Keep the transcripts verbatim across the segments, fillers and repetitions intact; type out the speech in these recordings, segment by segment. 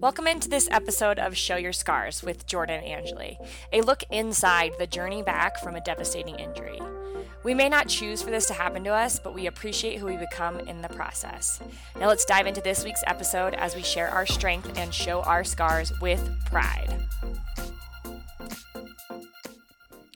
Welcome into this episode of Show Your Scars with Jordan Angeli, a look inside the journey back from a devastating injury. We may not choose for this to happen to us, but we appreciate who we become in the process. Now let's dive into this week's episode as we share our strength and show our scars with pride.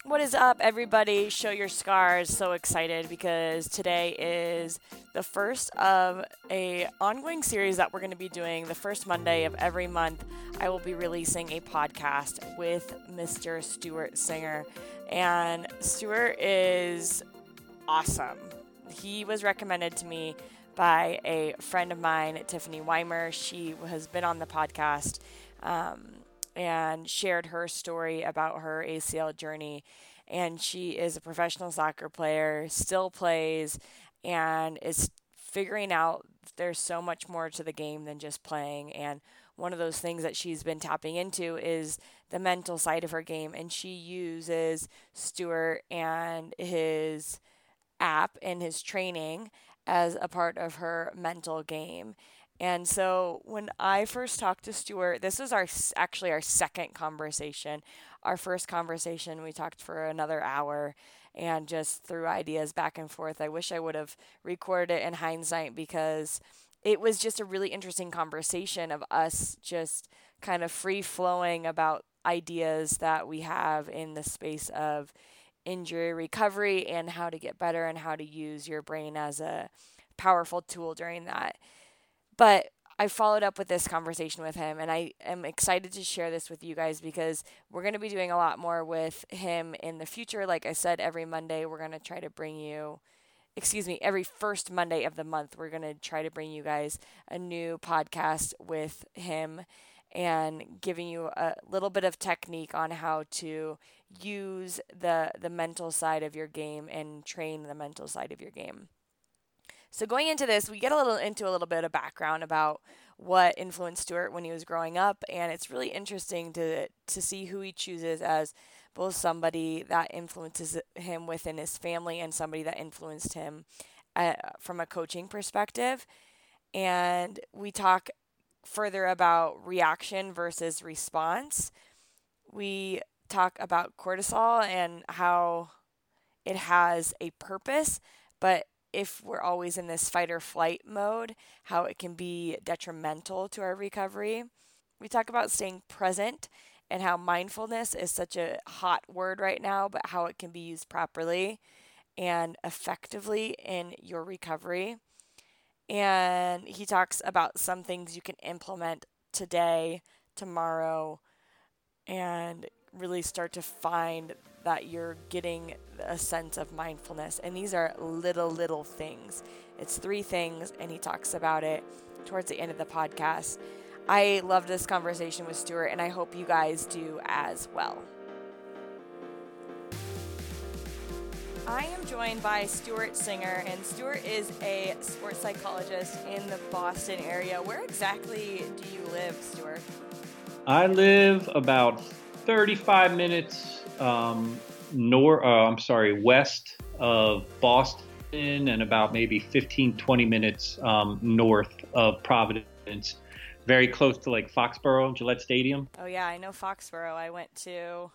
What is up, everybody? Show Your Scars. So excited because today is the first of a ongoing series that we're going to be doing. The first Monday of every month, I will be releasing a podcast with Mister Stuart Singer. And Stuart is awesome. He was recommended to me by a friend of mine, Tiffany Weimer. She has been on the podcast um, and shared her story about her A C L journey. And she is a professional soccer player, still plays, and is figuring out there's so much more to the game than just playing. And one of those things that she's been tapping into is the mental side of her game. And she uses Stuart and his app and his training as a part of her mental game. And so when I first talked to Stuart, this was our actually our second conversation. Our first conversation, we talked for another hour and just threw ideas back and forth. I wish I would have recorded it in hindsight because it was just a really interesting conversation of us just kind of free-flowing about ideas that we have in the space of injury recovery and how to get better and how to use your brain as a powerful tool during that. But I followed up with this conversation with him, and I am excited to share this with you guys because we're going to be doing a lot more with him in the future. Like I said, every Monday we're going to try to bring you, excuse me, every first Monday of the month, we're going to try to bring you guys a new podcast with him and giving you a little bit of technique on how to use the the mental side of your game and train the mental side of your game. So going into this, we get a little into a little bit of background about what influenced Stuart when he was growing up, and it's really interesting to to see who he chooses as both somebody that influences him within his family and somebody that influenced him uh, from a coaching perspective. And we talk further about reaction versus response. We talk about cortisol and how it has a purpose, but if we're always in this fight or flight mode, how it can be detrimental to our recovery. We talk about staying present and how mindfulness is such a hot word right now, but how it can be used properly and effectively in your recovery. And he talks about some things you can implement today, tomorrow, and really start to find that you're getting a sense of mindfulness. And these are little, little things. It's three things, and he talks about it towards the end of the podcast. I love this conversation with Stuart, and I hope you guys do as well. I am joined by Stuart Singer, and Stuart is a sports psychologist in the Boston area. Where exactly do you live, Stuart? I live about thirty-five minutes um, nor, uh, I'm sorry, west of Boston, and about maybe fifteen, twenty minutes um, north of Providence, very close to like Foxborough, Gillette Stadium. Oh yeah, I know Foxborough. I went to,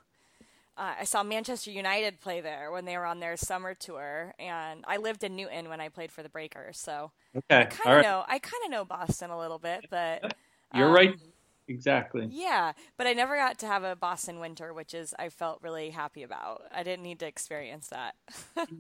uh, I saw Manchester United play there when they were on their summer tour, and I lived in Newton when I played for the Breakers, so okay. I kind of right. know, I kind of know Boston a little bit, but you're um, right. Exactly. Yeah, but I never got to have a Boston winter, which is I felt really happy about. I didn't need to experience that.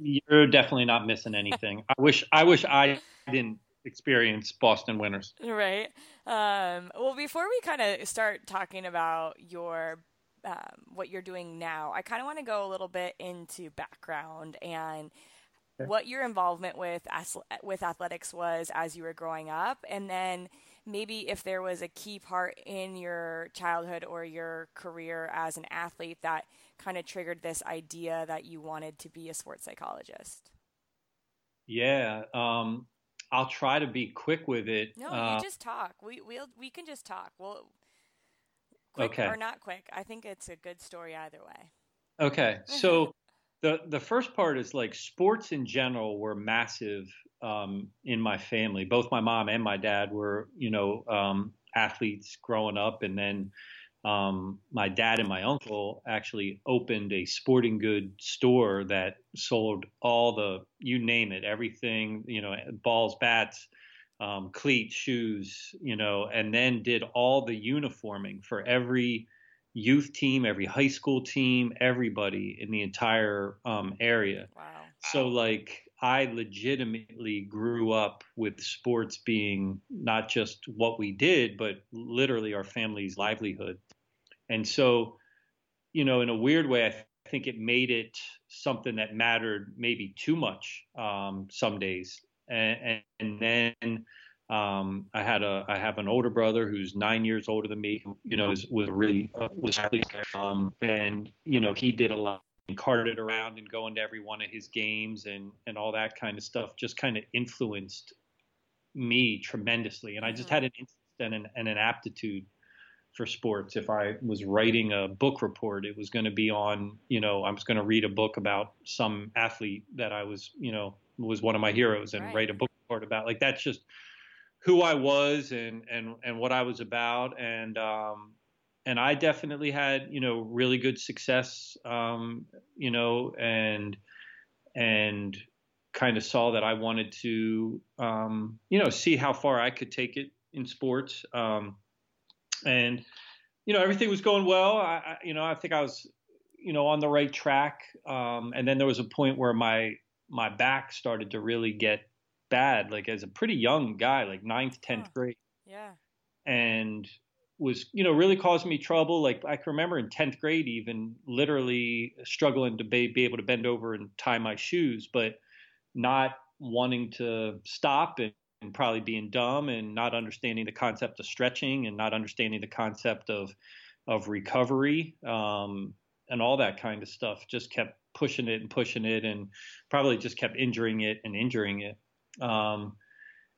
You're definitely not missing anything. I wish I wish I didn't experience Boston winters. Right. Um, well, before we kind of start talking about your um, what you're doing now, I kind of want to go a little bit into background and okay. what your involvement with with athletics was as you were growing up, and then maybe if there was a key part in your childhood or your career as an athlete that kind of triggered this idea that you wanted to be a sports psychologist. Yeah. Um, I'll try to be quick with it. No, uh, you just talk. We we'll, we can just talk. Well, quick okay. or not quick. I think it's a good story either way. Okay. So the, the first part is like sports in general were massive Um, in my family. Both my mom and my dad were, you know, um, athletes growing up. And then um, my dad and my uncle actually opened a sporting good store that sold all the, you name it, everything, you know, balls, bats, um, cleats, shoes, you know, and then did all the uniforming for every youth team, every high school team, everybody in the entire um, area. Wow. So like I legitimately grew up with sports being not just what we did, but literally our family's livelihood. And so, you know, in a weird way, I th- think it made it something that mattered maybe too much um, some days. And, and then Um, I had a, I have an older brother who's nine years older than me, who, you know, is, was really, uh, was athlete. Um, and, you know, he did a lot and carted around and going to every one of his games and, and all that kind of stuff just kind of influenced me tremendously. And I just had an interest and an, and an aptitude for sports. If I was writing a book report, it was going to be on, you know, I was going to read a book about some athlete that I was, you know, was one of my heroes and right. write a book report about. Like, that's just who I was and, and, and what I was about. And, um, and I definitely had, you know, really good success, um, you know, and, and kind of saw that I wanted to, um, you know, see how far I could take it in sports. Um, and, you know, everything was going well. I, I, you know, I think I was, you know, on the right track. Um, and then there was a point where my, my back started to really get bad, like as a pretty young guy, like ninth, tenth grade. Yeah. And was, you know, really causing me trouble. Like I can remember in tenth grade, even literally struggling to be, be able to bend over and tie my shoes, but not wanting to stop and, and probably being dumb and not understanding the concept of stretching and not understanding the concept of, of recovery. Um, and all that kind of stuff just kept pushing it and pushing it and probably just kept injuring it and injuring it. Um,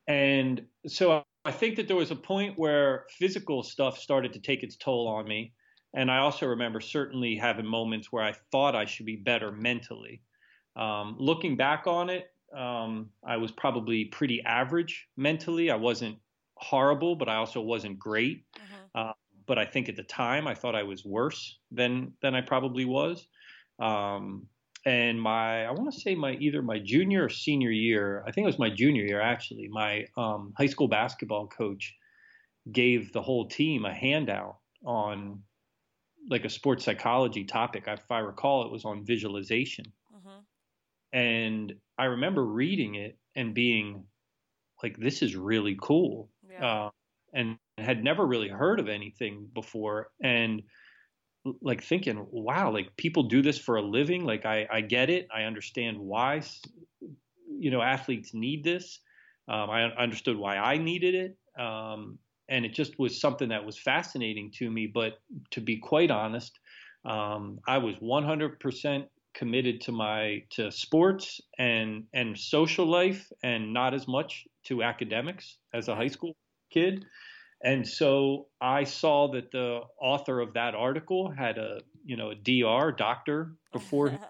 and so I think that there was a point where physical stuff started to take its toll on me. And I also remember certainly having moments where I thought I should be better mentally. Um, looking back on it, um, I was probably pretty average mentally. I wasn't horrible, but I also wasn't great. Uh-huh. Uh, but I think at the time I thought I was worse than, than I probably was. Um, And my, I want to say my, either my junior or senior year, I think it was my junior year, actually, my um, high school basketball coach gave the whole team a handout on like a sports psychology topic. If I recall, it was on visualization. Mm-hmm. And I remember reading it and being like, this is really cool. Yeah. Uh, and had never really heard of anything before. And like thinking, wow, like people do this for a living. Like I, I get it. I understand why, you know, athletes need this. Um, I understood why I needed it. Um, and it just was something that was fascinating to me. But to be quite honest, um, I was one hundred percent committed to my, to sports and, and social life and not as much to academics as a high school kid. And so I saw that the author of that article had a, you know, a D R, doctor, before him.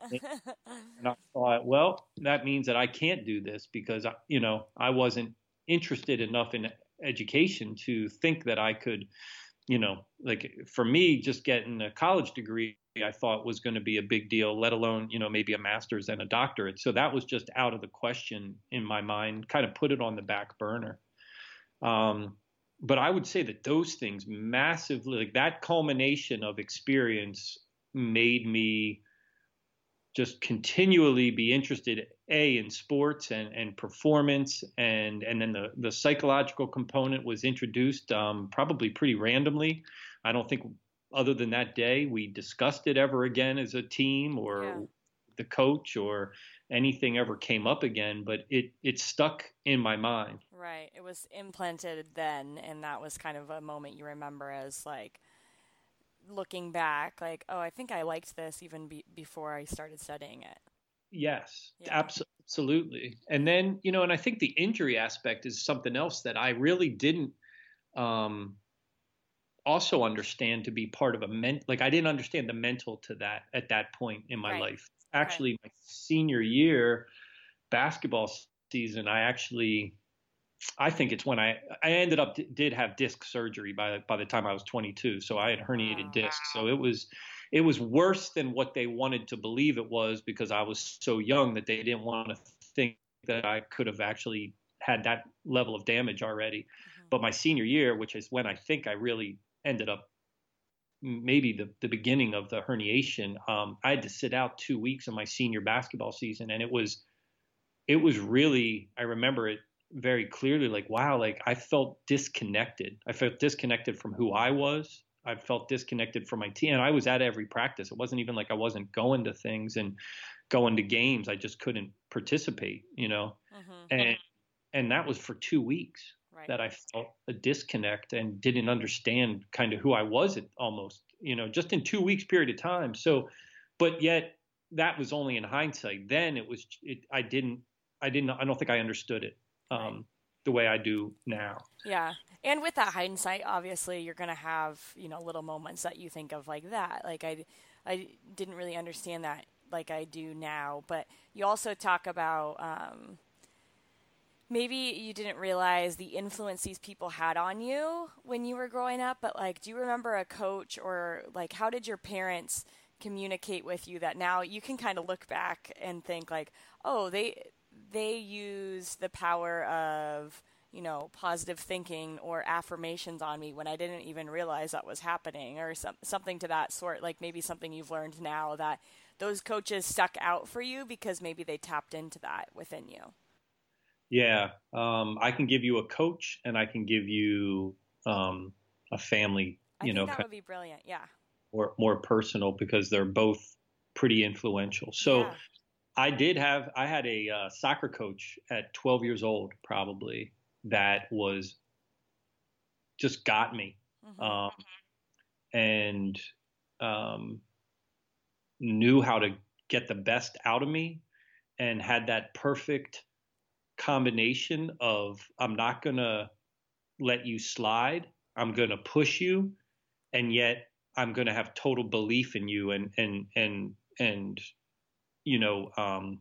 And I thought, well, that means that I can't do this because, I, you know, I wasn't interested enough in education to think that I could, you know, like for me, just getting a college degree, I thought was going to be a big deal, let alone, you know, maybe a master's and a doctorate. So that was just out of the question in my mind, kind of put it on the back burner. Um, But I would say that those things massively, like that culmination of experience made me just continually be interested, A, in sports and, and performance. And, and then the, the psychological component was introduced um, probably pretty randomly. I don't think other than that day we discussed it ever again as a team or yeah. the coach or anything ever came up again, but it, it stuck in my mind. Right. It was implanted then. And that was kind of a moment you remember as like looking back, like, oh, I think I liked this even be- before I started studying it. Yes, yeah. abso- absolutely. And then, you know, and I think the injury aspect is something else that I really didn't, um, also understand to be part of a men, like I didn't understand the mental to that at that point in my right. life. Actually, my senior year basketball season, I actually I think it's when I, I ended up d- did have disc surgery by by the time I was twenty-two. So I had herniated discs. So it was it was worse than what they wanted to believe it was, because I was so young that they didn't want to think that I could have actually had that level of damage already. Mm-hmm. But my senior year, which is when I think I really ended up maybe the, the beginning of the herniation, um, I had to sit out two weeks of my senior basketball season. And it was it was really, I remember it very clearly, like, wow, like I felt disconnected. I felt disconnected from who I was. I felt disconnected from my team. And I was at every practice. It wasn't even like I wasn't going to things and going to games. I just couldn't participate, you know? Mm-hmm. And, and that was for two weeks right. that I felt a disconnect and didn't understand kind of who I was at almost, you know, just in two weeks period of time. So, but yet that was only in hindsight. Then it was, it, I didn't, I didn't, I don't think I understood it. Um, the way I do now. Yeah. And with that hindsight, obviously you're going to have, you know, little moments that you think of like that. Like I, I didn't really understand that like I do now, but you also talk about, um, maybe you didn't realize the influence these people had on you when you were growing up, but like, do you remember a coach or like, how did your parents communicate with you that now you can kind of look back and think like, oh, they, they use the power of, you know, positive thinking or affirmations on me when I didn't even realize that was happening, or some, something to that sort, like maybe something you've learned now that those coaches stuck out for you because maybe they tapped into that within you. Yeah. Um, I can give you a coach and I can give you um, a family, you I know, think that would be brilliant. Yeah. Or more personal, because they're both pretty influential. So yeah. I did have, I had a uh, soccer coach at twelve years old, probably, that was just got me. Mm-hmm. Um, and um, knew how to get the best out of me, and had that perfect combination of, I'm not going to let you slide. I'm going to push you. And yet I'm going to have total belief in you and, and, and, and, you know, um,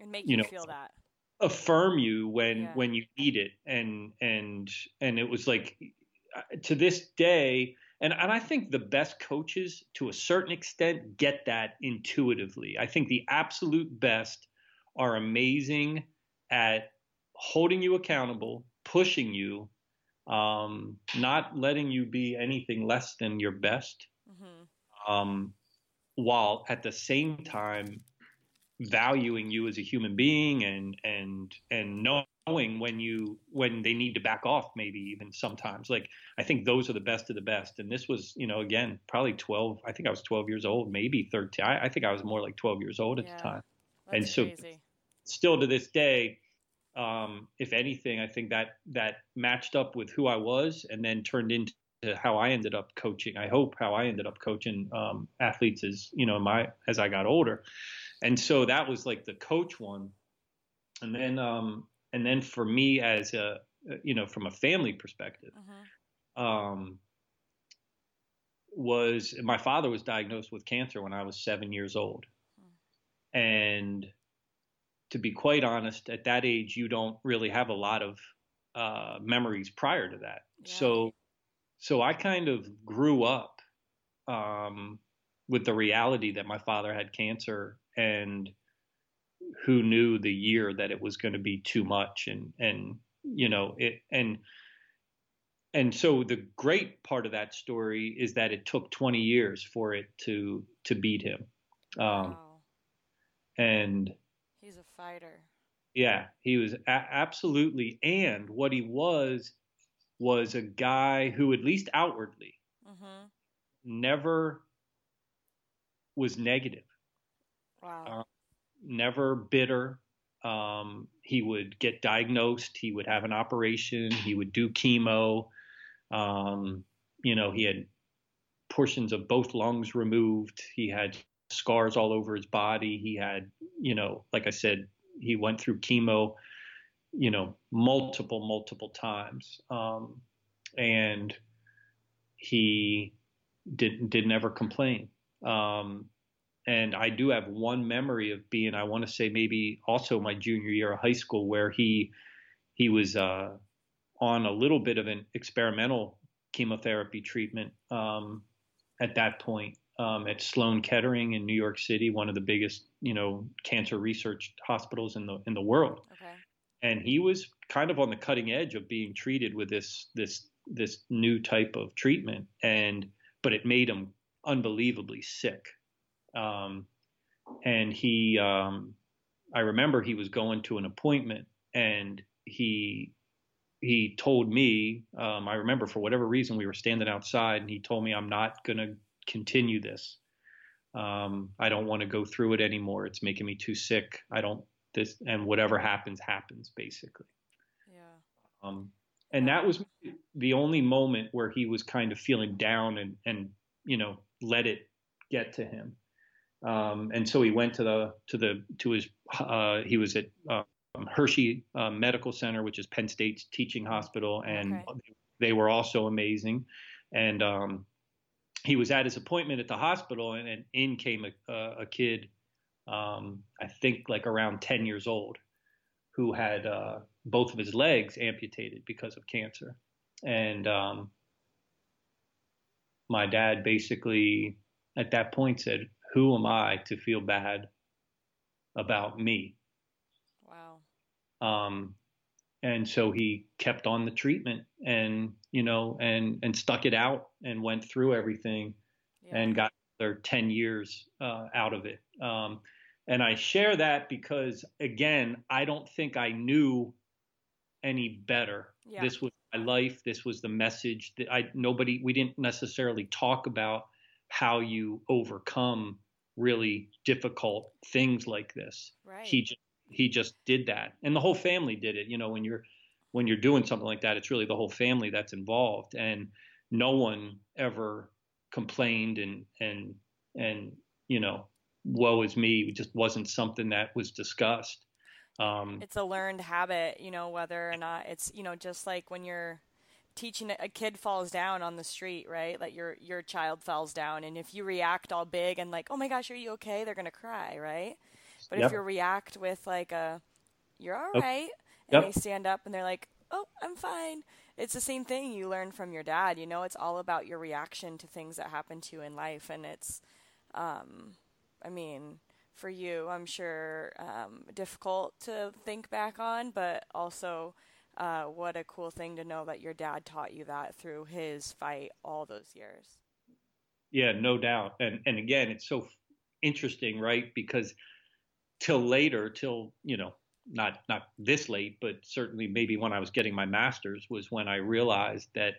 and make you, you know, feel that affirm you when, yeah. when you need it. And, and, and it was like, to this day. And, and I think the best coaches to a certain extent get that intuitively. I think the absolute best are amazing at holding you accountable, pushing you, um, not letting you be anything less than your best. Mm-hmm. Um, while at the same time valuing you as a human being and, and, and knowing when you, when they need to back off, maybe even sometimes. Like, I think those are the best of the best. And this was, you know, again, probably twelve, I think I was twelve years old, maybe thirteen. I, I think I was more like twelve years old at yeah, the time. And so crazy. Still to this day, um, if anything, I think that, that matched up with who I was and then turned into how I ended up coaching. I hope how I ended up coaching um, athletes is, you know, my, as I got older. And so that was like the coach one. And then, um, and then for me as a, you know, from a family perspective, uh-huh. um, was my father was diagnosed with cancer when I was seven years old. Uh-huh. And to be quite honest, at that age, you don't really have a lot of uh, memories prior to that. Yeah. So, So I kind of grew up um, with the reality that my father had cancer, and who knew the year that it was going to be too much. And, and, you know, it, and, and so the great part of that story is that it took twenty years for it to, to beat him. Um, wow. And he's a fighter. Yeah, he was a- absolutely. And what he was, was a guy who, at least outwardly, mm-hmm. never was negative. Wow. Uh, never bitter. Um, he would get diagnosed. He would have an operation. He would do chemo. Um, you know, he had portions of both lungs removed. He had scars all over his body. He had, you know, like I said, he went through chemo, you know, multiple, multiple times. Um, and he didn't, did never complain. Um, and I do have one memory of being, I want to say maybe also my junior year of high school, where he, he was uh, on a little bit of an experimental chemotherapy treatment um, at that point um, at Sloan Kettering in New York City, one of the biggest, you know, cancer research hospitals in the in the world. Okay. And he was kind of on the cutting edge of being treated with this this this new type of treatment, and but it made him unbelievably sick. Um, and he, um, I remember he was going to an appointment, and he he told me, um, I remember for whatever reason we were standing outside, and he told me, "I'm not going to continue this. Um, I don't want to go through it anymore. It's making me too sick. I don't. This and whatever happens, happens," basically. Yeah. Um, and that was the only moment where he was kind of feeling down and, and, you know, let it get to him. Um, and so he went to the, to the, to his, uh, he was at, um, Hershey, uh, Medical Center, which is Penn State's teaching hospital. And okay. they were also amazing. And, um, he was at his appointment at the hospital, and, and in came a, a kid, um, I think like around ten years old, who had, uh, both of his legs amputated because of cancer. And, um, my dad basically at that point said, "Who am I to feel bad about me?" Wow. Um, and so he kept on the treatment, and, you know, and, and stuck it out and went through everything yeah. and got their ten years, uh, out of it. Um, and I share that because, again, I don't think I knew any better. Yeah. This was my life. This was the message that I, nobody, we didn't necessarily talk about how you overcome really difficult things like this. Right. He just, he just did that. And the whole family did it. You know, when you're, when you're doing something like that, it's really the whole family that's involved, and no one ever complained and, and, and, you know, woe is me. It just wasn't something that was discussed. Um, it's a learned habit, you know, whether or not it's, you know, just like when you're teaching a kid falls down on the street, right? Like your, your child falls down, and if you react all big and like, "Oh my gosh, are you okay?" They're going to cry. Right. But yep. if you react with like a, "You're all okay. right." And yep. they stand up and they're like, "Oh, I'm fine." It's the same thing you learn from your dad. You know, it's all about your reaction to things that happen to you in life. And it's, um, I mean, for you, I'm sure, um, difficult to think back on, but also, Uh, what a cool thing to know that your dad taught you that through his fight all those years. Yeah, no doubt. And and again, it's so interesting, right? Because till later, till, you know, not not this late, but certainly maybe when I was getting my master's was when I realized that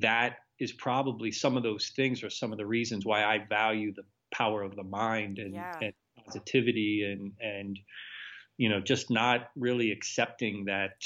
that is probably some of those things or some of the reasons why I value the power of the mind and, yeah. and positivity and and you know, just not really accepting that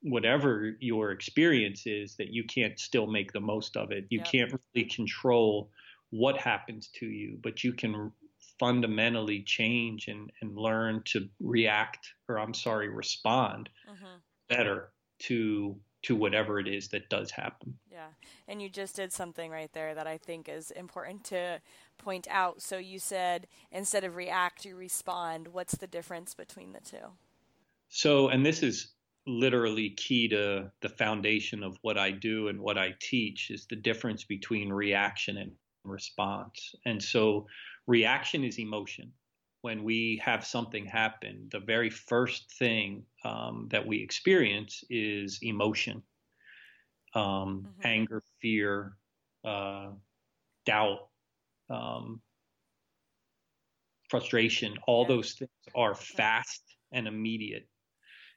whatever your experience is, that you can't still make the most of it. You yep. can't really control what happens to you, but you can fundamentally change and, and learn to react, or I'm sorry, respond uh-huh. better to to whatever it is that does happen. Yeah. And you just did something right there that I think is important to point out. So you said, instead of react, you respond. What's the difference between the two? So, and this is literally key to the foundation of what I do and what I teach, is the difference between reaction and response. And so reaction is emotion. When we have something happen, the very first thing um, that we experience is emotion, um, mm-hmm. anger, fear, uh, doubt, um, frustration. All yeah. those things are fast and immediate.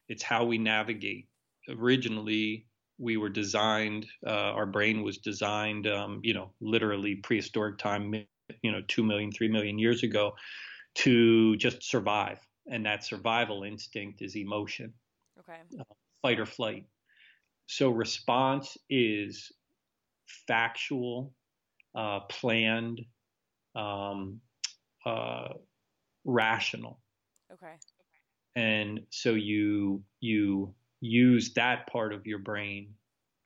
It's how we navigate. Originally, we were designed, uh, our brain was designed, um, you know, literally prehistoric time, you know, two million, three million years ago, to just survive. And that survival instinct is emotion, okay. uh, fight or flight. So response is factual, uh, planned, um, uh, rational. Okay. okay. And so you, you use that part of your brain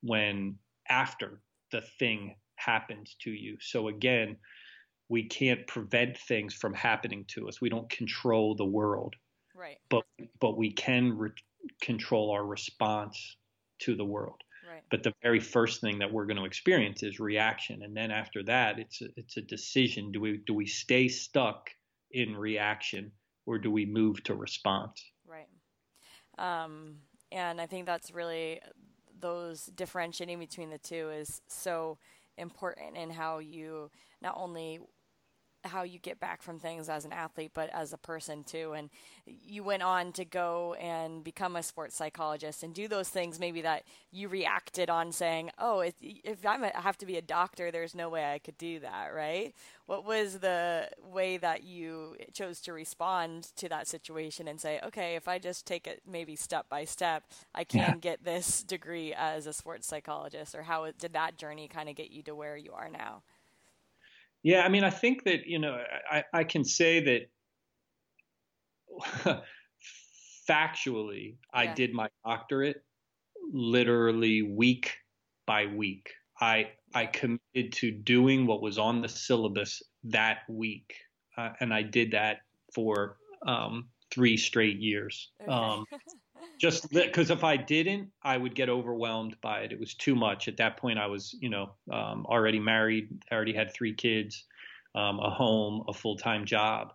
when after the thing happens to you. So again, we can't prevent things from happening to us. We don't control the world. Right. But but we can re- control our response to the world. Right. But the very first thing that we're going to experience is reaction, and then after that, it's a, it's a decision. Do we do we stay stuck in reaction, or do we move to response? Right. Um, and I think that's really those differentiating between the two is so important in how you not only how you get back from things as an athlete, but as a person too. And you went on to go and become a sports psychologist and do those things maybe that you reacted on saying, oh, if, if I'm a, I have to be a doctor, there's no way I could do that, right? What was the way that you chose to respond to that situation and say, okay, if I just take it maybe step by step, I can yeah. get this degree as a sports psychologist? Or how did that journey kind of get you to where you are now? Yeah, I mean, I think that, you know, I, I can say that factually, yeah. I did my doctorate literally week by week. I I committed to doing what was on the syllabus that week, uh, and I did that for um, three straight years. Okay. Um, just because if I didn't, I would get overwhelmed by it. It was too much. At that point, I was, you know, um, already married, already had three kids, um, a home, a full-time job,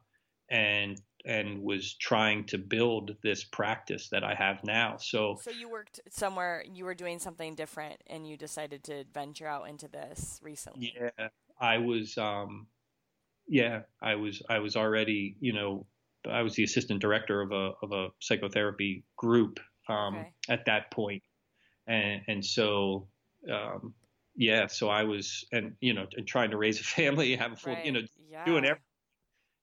and and was trying to build this practice that I have now. So, so you worked somewhere, you were doing something different, and you decided to venture out into this recently. Yeah, I was, um, yeah, I was, I was already, you know, I was the assistant director of a of a psychotherapy group um, okay. at that point, and and so um, yeah, so I was and you know and trying to raise a family, have a full, right. you know, yeah. doing everything.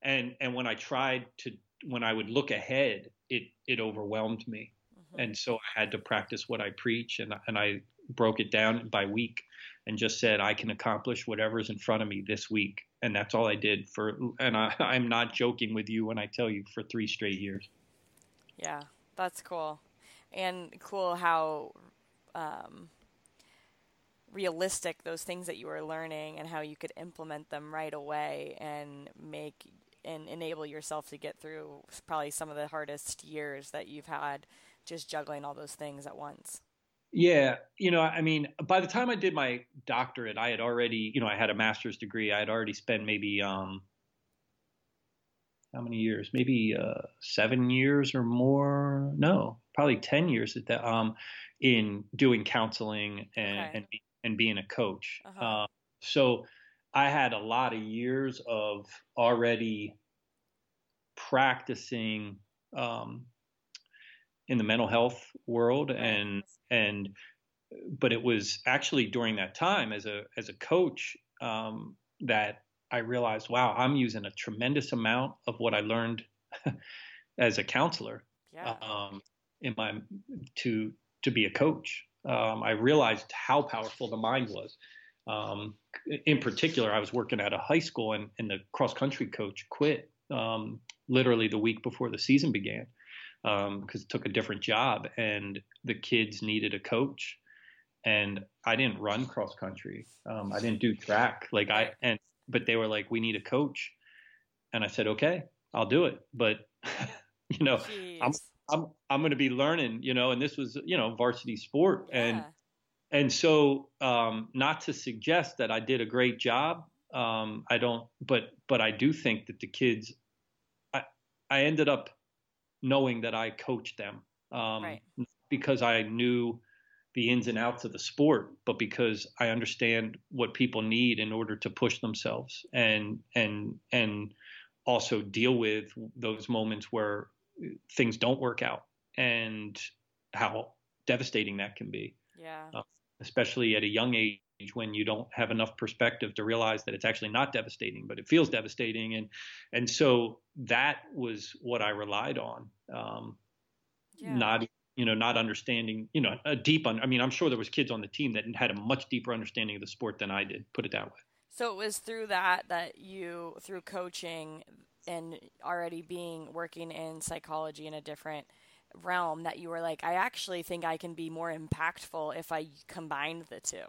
And and when I tried to when I would look ahead, it it overwhelmed me, mm-hmm. and so I had to practice what I preach, and and I broke it down by week, and just said I can accomplish whatever's in front of me this week. And that's all I did for, and I, I'm not joking with you when I tell you, for three straight years. Yeah, that's cool. And cool how um, realistic those things that you were learning and how you could implement them right away and make and enable yourself to get through probably some of the hardest years that you've had, just juggling all those things at once. Yeah. You know, I mean, by the time I did my doctorate, I had already, you know, I had a master's degree. I had already spent maybe, um, how many years, maybe, uh, seven years or more. No, probably ten years at that, um, in doing counseling and, okay. and, and being a coach. Uh-huh. Uh, so I had a lot of years of already practicing, um, in the mental health world, and and but it was actually during that time as a as a coach um, that I realized, wow, I'm using a tremendous amount of what I learned as a counselor yeah. um, in my to to be a coach. Um, I realized how powerful the mind was. Um, in particular, I was working at a high school, and, and the cross country coach quit um, literally the week before the season began. Um, cause it took a different job and the kids needed a coach, and I didn't run cross country. Um, I didn't do track. Like I, and, but they were like, we need a coach. And I said, okay, I'll do it. But you know, Jeez. I'm, I'm, I'm going to be learning, you know, and this was, you know, varsity sport. And, yeah. and so, um, not to suggest that I did a great job. Um, I don't, but, but I do think that the kids, I, I ended up knowing that I coached them, um, right. not because I knew the ins and outs of the sport, but because I understand what people need in order to push themselves and, and, and also deal with those moments where things don't work out and how devastating that can be. Yeah. Uh, especially at a young age when you don't have enough perspective to realize that it's actually not devastating, but it feels devastating. And, and so that was what I relied on. Um, yeah. Not, you know, not understanding, you know, a deep, un- I mean, I'm sure there was kids on the team that had a much deeper understanding of the sport than I did, put it that way. So it was through that, that you, through coaching and already being working in psychology in a different realm, that you were like, I actually think I can be more impactful if I combined the two.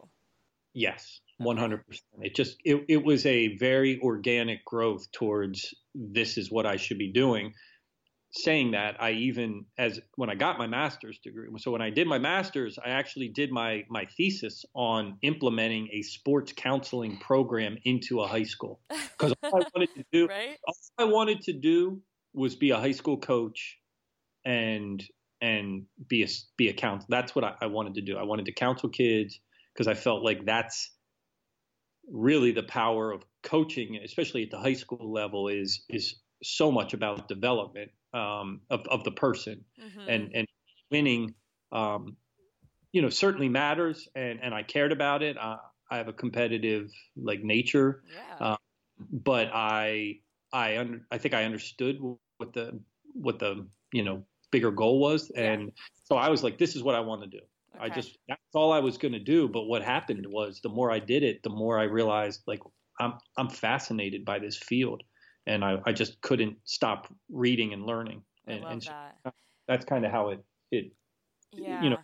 Yes, one hundred percent. It just, it, it was a very organic growth towards this is what I should be doing. saying that, I even, as when I got my master's degree, so when I did my master's, I actually did my my thesis on implementing a sports counseling program into a high school, because all I wanted to do, right? all I wanted to do was be a high school coach, and and be a be a counselor. That's what I, I wanted to do. I wanted to counsel kids because I felt like that's really the power of coaching, especially at the high school level, is is so much about development um, of, of the person, mm-hmm. and, and winning, um, you know, certainly matters. And, and I cared about it. Uh, I have a competitive like nature, yeah. um, but I, I, un- I think I understood what the, what the, you know, bigger goal was. And yeah. so I was like, this is what I want to do. Okay. I just, that's all I was going to do. But what happened was the more I did it, the more I realized like, I'm, I'm fascinated by this field. And I, I just couldn't stop reading and learning. And, I love and so that. That's kind of how it, it yeah. you know,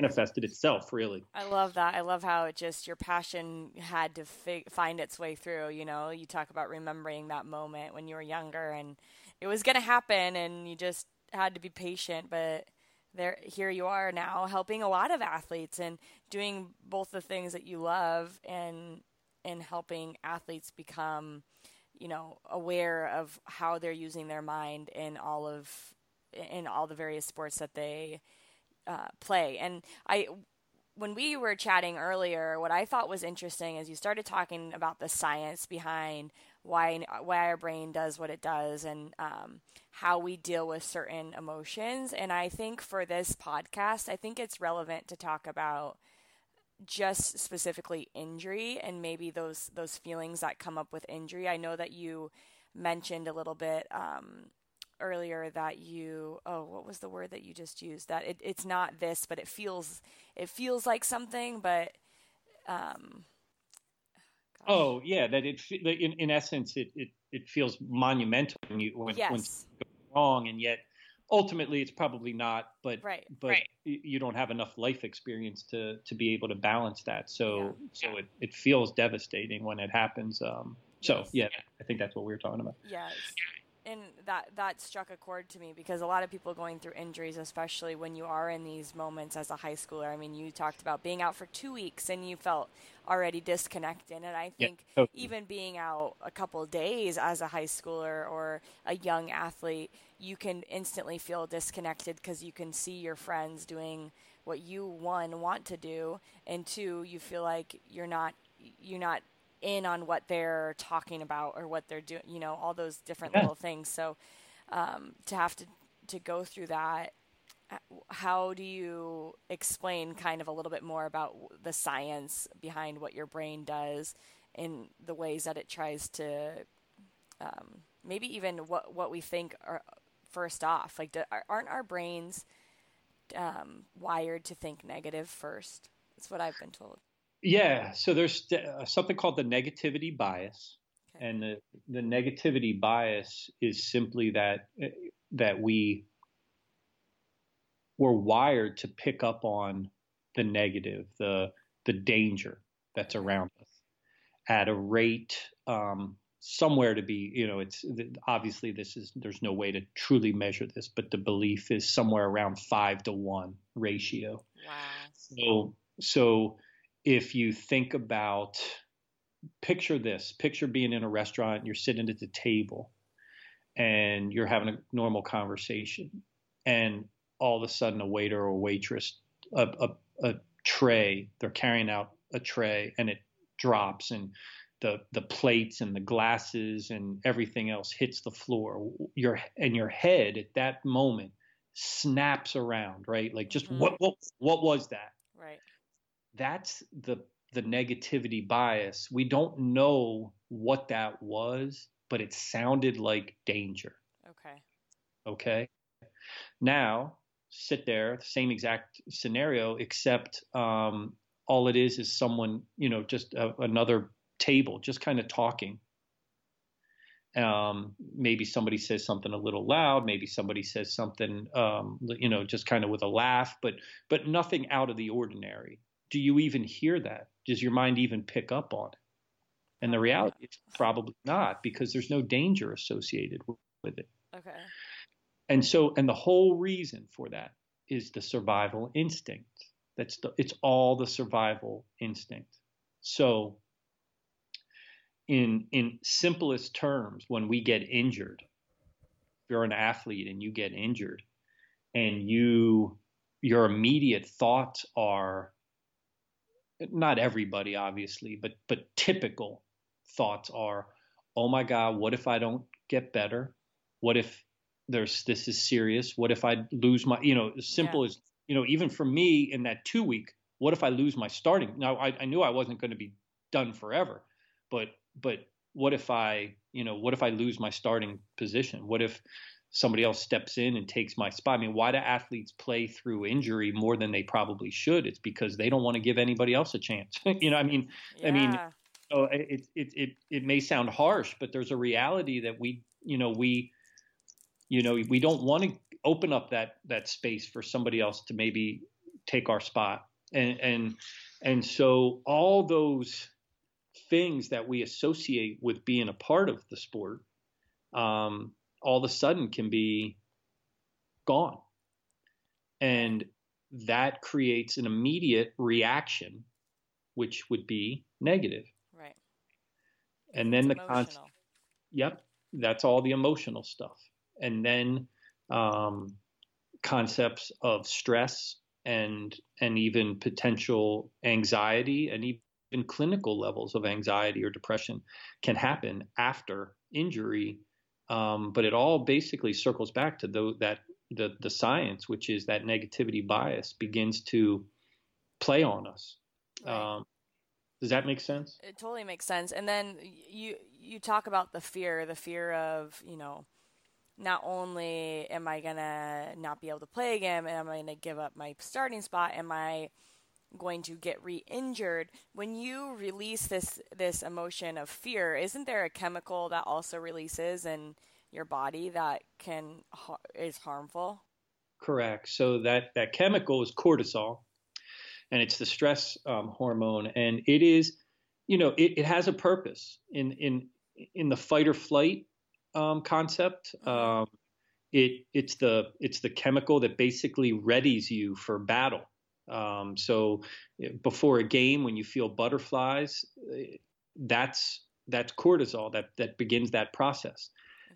manifested itself, really. I love that. I love how it just, your passion had to fi- find its way through. You know, you talk about remembering that moment when you were younger and it was going to happen and you just had to be patient. But there, here you are now helping a lot of athletes and doing both the things that you love and, and helping athletes become, you know, aware of how they're using their mind in all of, in all the various sports that they uh, play. And I, when we were chatting earlier, what I thought was interesting is you started talking about the science behind why, why our brain does what it does and um, how we deal with certain emotions. And I think for this podcast, I think it's relevant to talk about just specifically injury and maybe those those feelings that come up with injury. I know that you mentioned a little bit um, earlier that you, oh, what was the word that you just used? That it, it's not this, but it feels it feels like something, but um, gosh. oh yeah, that it in in essence it it, it feels monumental when you when, yes. when something goes wrong, and yet ultimately, it's probably not, but right, but right. you don't have enough life experience to to be able to balance that. So yeah. so it, it feels devastating when it happens. Um, so yes. yeah, I think that's what we were talking about. Yes, and that that struck a chord to me because a lot of people going through injuries, especially when you are in these moments as a high schooler. I mean, you talked about being out for two weeks and you felt already disconnected, and I think yeah, totally. even being out a couple of days as a high schooler or a young athlete, you can instantly feel disconnected because you can see your friends doing what you, one, want to do, and two, you feel like you're not you're not in on what they're talking about or what they're doing, you know, all those different yeah. little things. So um, to have to, to go through that, how do you explain kind of a little bit more about the science behind what your brain does and the ways that it tries to um, maybe even what, what we think are – first off, like, do, aren't our brains um, wired to think negative first? That's what I've been told. Yeah. So there's uh, something called the negativity bias, okay. and the, the negativity bias is simply that that we were wired to pick up on the negative, the the danger that's around us, at a rate. Um, somewhere to be, you know, it's obviously this is, there's no way to truly measure this, but the belief is somewhere around five to one ratio. Wow. So, so if you think about, picture this, picture being in a restaurant, you're sitting at the table and you're having a normal conversation, and all of a sudden a waiter or waitress, a, a, a tray, they're carrying out a tray and it drops, and the the plates and the glasses and everything else hits the floor. Your and your head at that moment snaps around, right? Like just mm-hmm. what what what was that? Right. That's the the negativity bias. We don't know what that was, but it sounded like danger. Okay. Okay. Now sit there, same exact scenario, except um, all it is is someone, you know, just a, another table, just kind of talking. Um, maybe somebody says something a little loud. Maybe somebody says something, um, you know, just kind of with a laugh, but but nothing out of the ordinary. Do you even hear that? Does your mind even pick up on it? And the reality is probably not, because there's no danger associated with it. Okay. And so, and the whole reason for that is the survival instinct. That's the, it's all the survival instinct. So in, in simplest terms, when we get injured, if you're an athlete and you get injured and you, your immediate thoughts are, not everybody obviously, but, but typical thoughts are, oh my God, what if I don't get better? What if there's, this is serious? What if I lose my, you know, as simple yeah. as, you know, even for me in that two week, what if I lose my starting? Now I, I knew I wasn't going to be done forever, but, but what if I, you know, what if I lose my starting position? What if somebody else steps in and takes my spot? I mean, why do athletes play through injury more than they probably should? It's because they don't want to give anybody else a chance. you know, I mean, yeah. I mean, so it, it, it, it may sound harsh, but there's a reality that we, you know, we, you know, we don't want to open up that, that space for somebody else to maybe take our spot. And, and, and so all those things that we associate with being a part of the sport, um, all of a sudden can be gone. And that creates an immediate reaction, which would be negative. Right. And then it's the con- Yep. That's all the emotional stuff. And then um, concepts of stress and, and even potential anxiety and even clinical levels of anxiety or depression can happen after injury. Um, but it all basically circles back to the, that the, the science, which is that negativity bias begins to play on us. Right. Um, does that make sense? It totally makes sense. And then you you talk about the fear, the fear of, you know, not only am I going to not be able to play again, and am I going to give up my starting spot? Am I going to get re-injured? When you release this this emotion of fear, isn't there a chemical that also releases in your body that can is harmful? Correct. So that, that chemical is cortisol, and it's the stress um, hormone, and it is, you know, it, it has a purpose in in in the fight or flight um, concept. Um, it it's the it's the chemical that basically readies you for battle. Um, so before a game, when you feel butterflies, that's, that's cortisol that, that begins that process.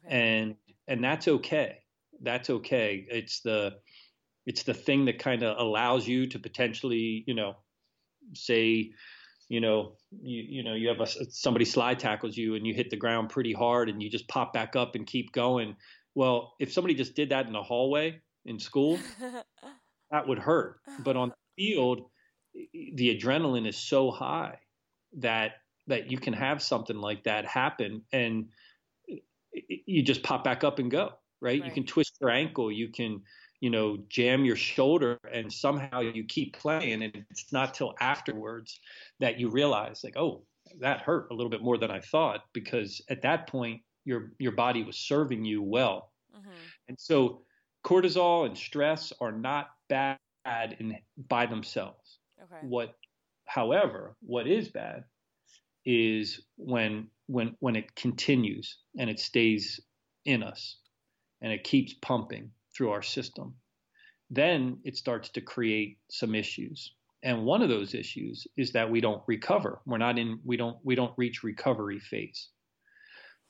Okay. And, and that's okay. That's okay. It's the, it's the thing that kind of allows you to potentially, you know, say, you know, you, you know, you have a, somebody slide tackles you and you hit the ground pretty hard and you just pop back up and keep going. Well, if somebody just did that in the hallway in school, that would hurt. But on the field, the adrenaline is so high that that you can have something like that happen and you just pop back up and go, right? Right. You can twist your ankle. You can, you know, jam your shoulder and somehow you keep playing. And it's not till afterwards that you realize like, oh, that hurt a little bit more than I thought, because at that point your, your body was serving you well. Mm-hmm. And so cortisol and stress are not bad in, by themselves. Okay. What, however, what is bad is when when when it continues and it stays in us and it keeps pumping through our system. Then it starts to create some issues, and one of those issues is that we don't recover. We're not in. We don't. We don't reach recovery phase,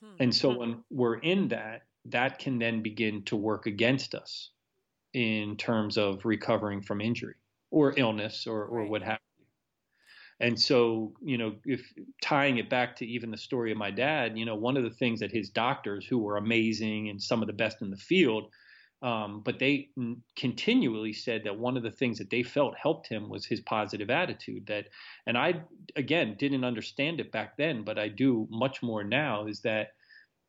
hmm. and so hmm. when we're in that, that can then begin to work against us in terms of recovering from injury or illness or, or right. what have you. And so, you know, if tying it back to even the story of my dad, you know, one of the things that his doctors, who were amazing and some of the best in the field, um, but they n- continually said that one of the things that they felt helped him was his positive attitude. That, and I, again, didn't understand it back then, but I do much more now, is that,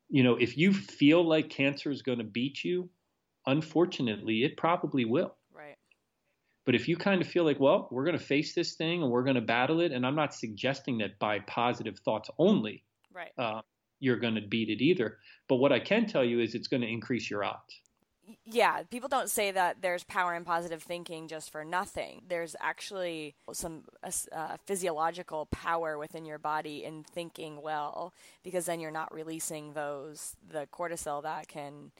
you know, if you feel like cancer is going to beat you, unfortunately, it probably will. Right. But if you kind of feel like, well, we're going to face this thing and we're going to battle it, and I'm not suggesting that by positive thoughts only, right, uh, you're going to beat it either. But what I can tell you is it's going to increase your odds. Yeah. People don't say that there's power in positive thinking just for nothing. There's actually some uh, physiological power within your body in thinking well, because then you're not releasing those, the cortisol that can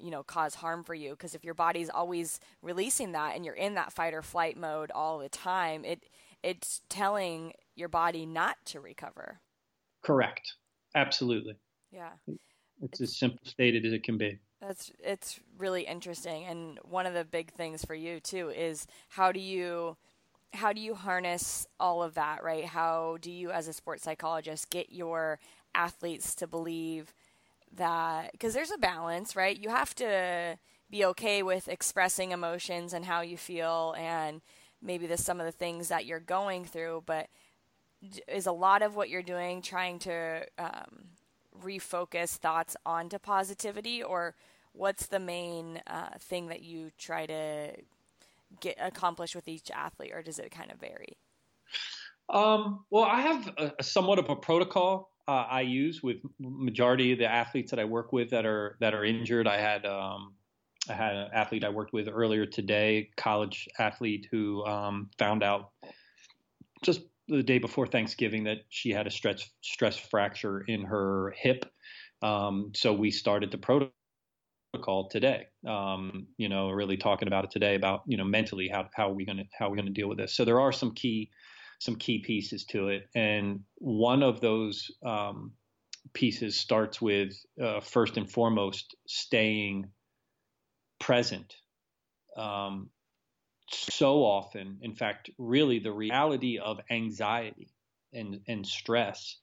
you know, cause harm for you. Because if your body's always releasing that and you're in that fight or flight mode all the time, it it's telling your body not to recover. Correct. Absolutely. Yeah. It's, it's as simple stated as it can be. That's, it's really interesting. And one of the big things for you too is how do you, how do you harness all of that, right? How do you, as a sports psychologist, get your athletes to believe that, because there's a balance, right? You have to be okay with expressing emotions and how you feel, and maybe the, some of the things that you're going through, but is a lot of what you're doing trying to um, refocus thoughts onto positivity, or what's the main uh, thing that you try to get accomplished with each athlete, or does it kind of vary? Um, well, I have a, a somewhat of a protocol uh, I use with majority of the athletes that I work with that are, that are injured. I had, um, I had an athlete I worked with earlier today, college athlete who um, found out just the day before Thanksgiving that she had a stress, stress fracture in her hip. Um, so we started the protocol. Call today, um, you know, really talking about it today about, you know, mentally, how, how are we going to, how are we going to deal with this? So there are some key, some key pieces to it. And one of those um, pieces starts with uh, first and foremost, staying present. Um, so often, in fact, really the reality of anxiety and, and stress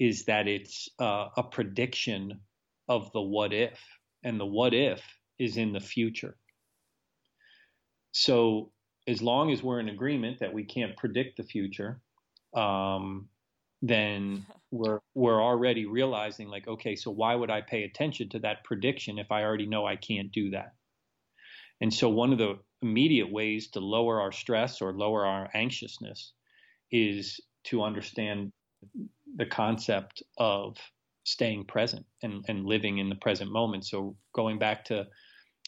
is that it's uh, a prediction of the what if. And the what if is in the future. So as long as we're in agreement that we can't predict the future, um, then we're we're already realizing like, okay, so why would I pay attention to that prediction if I already know I can't do that? And so one of the immediate ways to lower our stress or lower our anxiousness is to understand the concept of staying present and, and living in the present moment. So going back to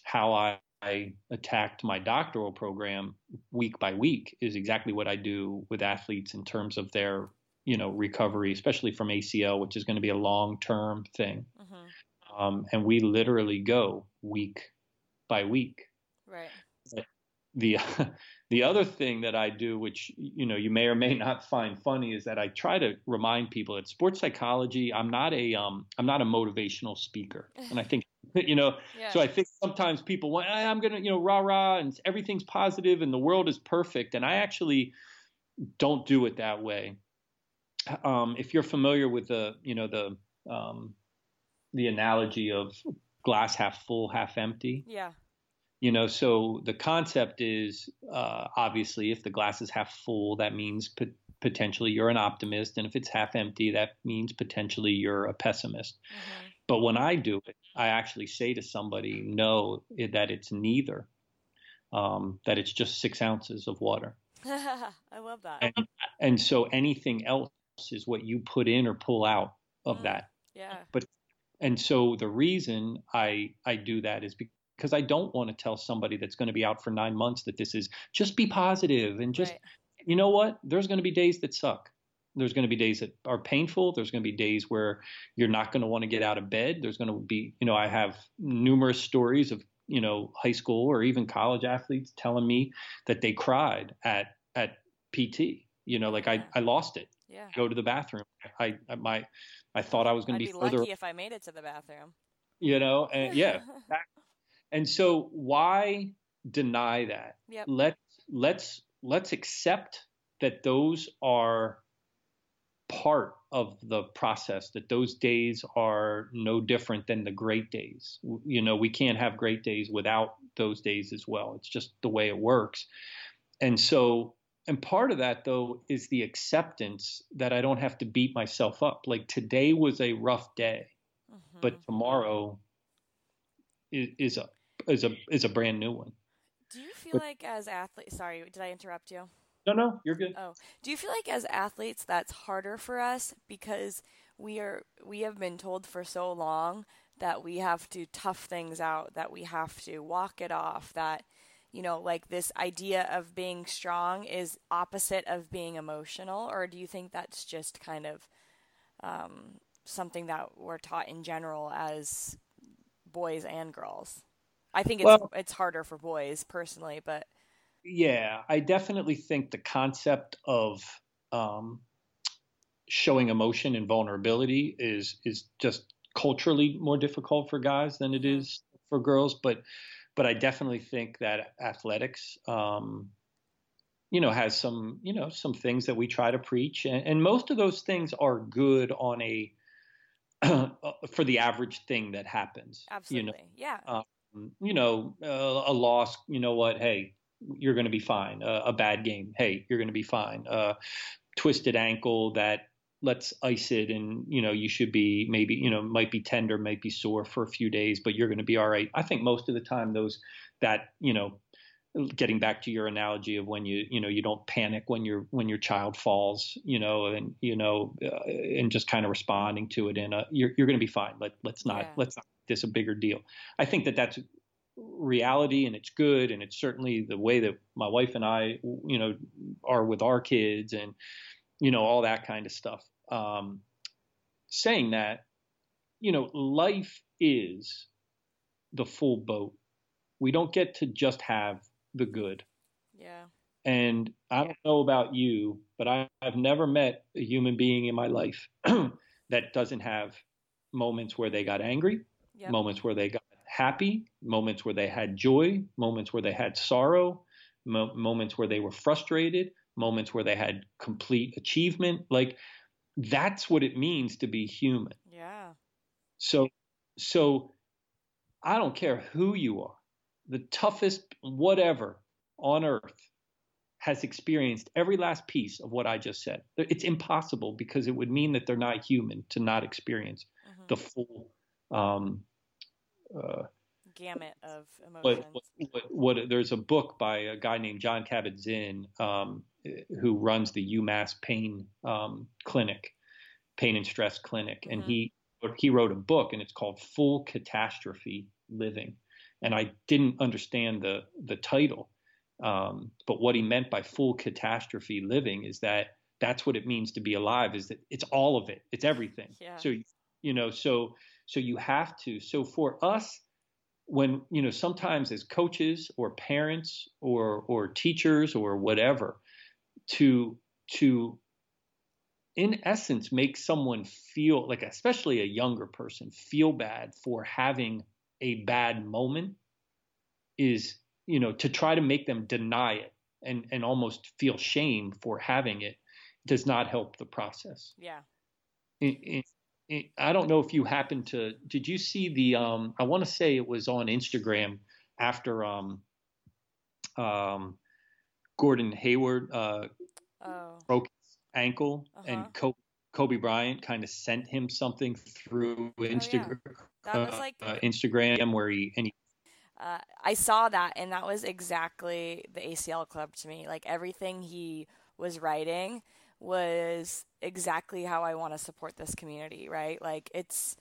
how I, I attacked my doctoral program week by week is exactly what I do with athletes in terms of their, you know, recovery, especially from A C L, which is going to be a long-term thing. Mm-hmm. Um, and we literally go week by week. Right. But the, the other thing that I do, which, you know, you may or may not find funny, is that I try to remind people that sports psychology, I'm not a, um, I'm not a motivational speaker. And I think, you know, yeah. So I think sometimes people want, I'm going to, you know, rah, rah, and everything's positive and the world is perfect. And I actually don't do it that way. Um, if you're familiar with the, you know, the, um, the analogy of glass half full, half empty. Yeah. You know, so the concept is uh, obviously if the glass is half full, that means pot- potentially you're an optimist. And if it's half empty, that means potentially you're a pessimist. Mm-hmm. But when I do it, I actually say to somebody, no, it, that it's neither, um, that it's just six ounces of water. I love that. And, and so anything else is what you put in or pull out of mm-hmm. that. Yeah. But and so the reason I I do that is because. Because I don't want to tell somebody that's going to be out for nine months that this is just be positive and just, right. You know what, there's going to be days that suck. There's going to be days that are painful. There's going to be days where you're not going to want to get out of bed. There's going to be, you know, I have numerous stories of, you know, high school or even college athletes telling me that they cried at, at P T, you know, like yeah. I, I lost it. Yeah. Go to the bathroom. I, I, my, I thought I was going to be, be further. Lucky if I made it to the bathroom, you know? And yeah. That, And so why deny that? Yep. Let's, let's, let's accept that those are part of the process, that those days are no different than the great days. You know, we can't have great days without those days as well. It's just the way it works. And so, and part of that though, is the acceptance that I don't have to beat myself up. Like today was a rough day, mm-hmm. but tomorrow is, is a, is a is a brand new one. Do you feel but, like as athletes, sorry, did I interrupt you? No, no, you're good. Oh, do you feel like as athletes that's harder for us because we are we have been told for so long that we have to tough things out, that we have to walk it off, that, you know, like this idea of being strong is opposite of being emotional? Or do you think that's just kind of um, something that we're taught in general as boys and girls. I think it's well, it's harder for boys personally, but yeah, I definitely think the concept of um, showing emotion and vulnerability is is just culturally more difficult for guys than it is for girls. But but I definitely think that athletics, um, you know, has some, you know, some things that we try to preach. And, and most of those things are good on a for the average thing that happens. Absolutely. You know? Yeah. Um, you know, uh, a loss, you know what? Hey, you're going to be fine. Uh, a bad game. Hey, you're going to be fine. Uh, twisted ankle that let's ice it. And, you know, you should be maybe, you know, might be tender, might be sore for a few days, but you're going to be all right. I think most of the time those that, you know, getting back to your analogy of when you, you know, you don't panic when your, when your child falls, you know, and, you know, uh, and just kind of responding to it in a, you're, you're going to be fine. Let, let's not, yeah. let's not make this a bigger deal. I think that that's reality and it's good. And it's certainly the way that my wife and I, you know, are with our kids and, you know, all that kind of stuff. Um, saying that, you know, life is the full boat. We don't get to just have the good. Yeah. And I yeah. don't know about you, but I, I've never met a human being in my life that doesn't have moments where they got angry, yep. moments where they got happy, moments where they had joy, moments where they had sorrow, mo- moments where they were frustrated, moments where they had complete achievement. Like that's what it means to be human. Yeah. So, so I don't care who you are. The toughest whatever on earth has experienced every last piece of what I just said. It's impossible because it would mean that they're not human to not experience mm-hmm. the full um, uh, gamut of emotions. What, what, what, what, there's a book by a guy named John Kabat-Zinn um, who runs the UMass pain um, clinic, pain and stress clinic. Mm-hmm. And he, he wrote a book and it's called Full Catastrophe Living. And I didn't understand the the title, um, but what he meant by full catastrophe living is that that's what it means to be alive, is that it's all of it. It's everything. Yeah. So, you know, so so you have to. So for us, when, you know, sometimes as coaches or parents or or teachers or whatever, to to in essence make someone feel like, especially a younger person, feel bad for having a bad moment is, you know, to try to make them deny it and, and almost feel shame for having it does not help the process. Yeah. It, it, it, I don't know if you happened to, did you see the, um, I want to say it was on Instagram after um, um, Gordon Hayward uh, oh. broke his ankle uh-huh. and Kobe. Kobe Bryant kind of sent him something through Instagram, oh, yeah. that was like, uh, Instagram where he, and he... Uh, I saw that. And that was exactly the A C L club to me. Like everything he was writing was exactly how I want to support this community. Right. Like it's,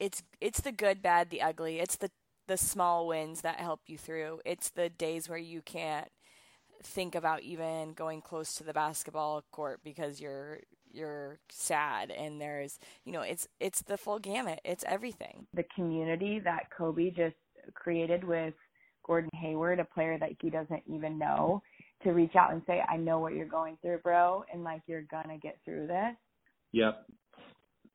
it's, it's the good, bad, the ugly. It's the, the small wins that help you through. It's the days where you can't think about even going close to the basketball court because you're, you're sad, and there's, you know, it's it's the full gamut. It's everything. The community that Kobe just created with Gordon Hayward, a player that he doesn't even know, to reach out and say, I know what you're going through, bro, and like you're gonna get through this. Yep.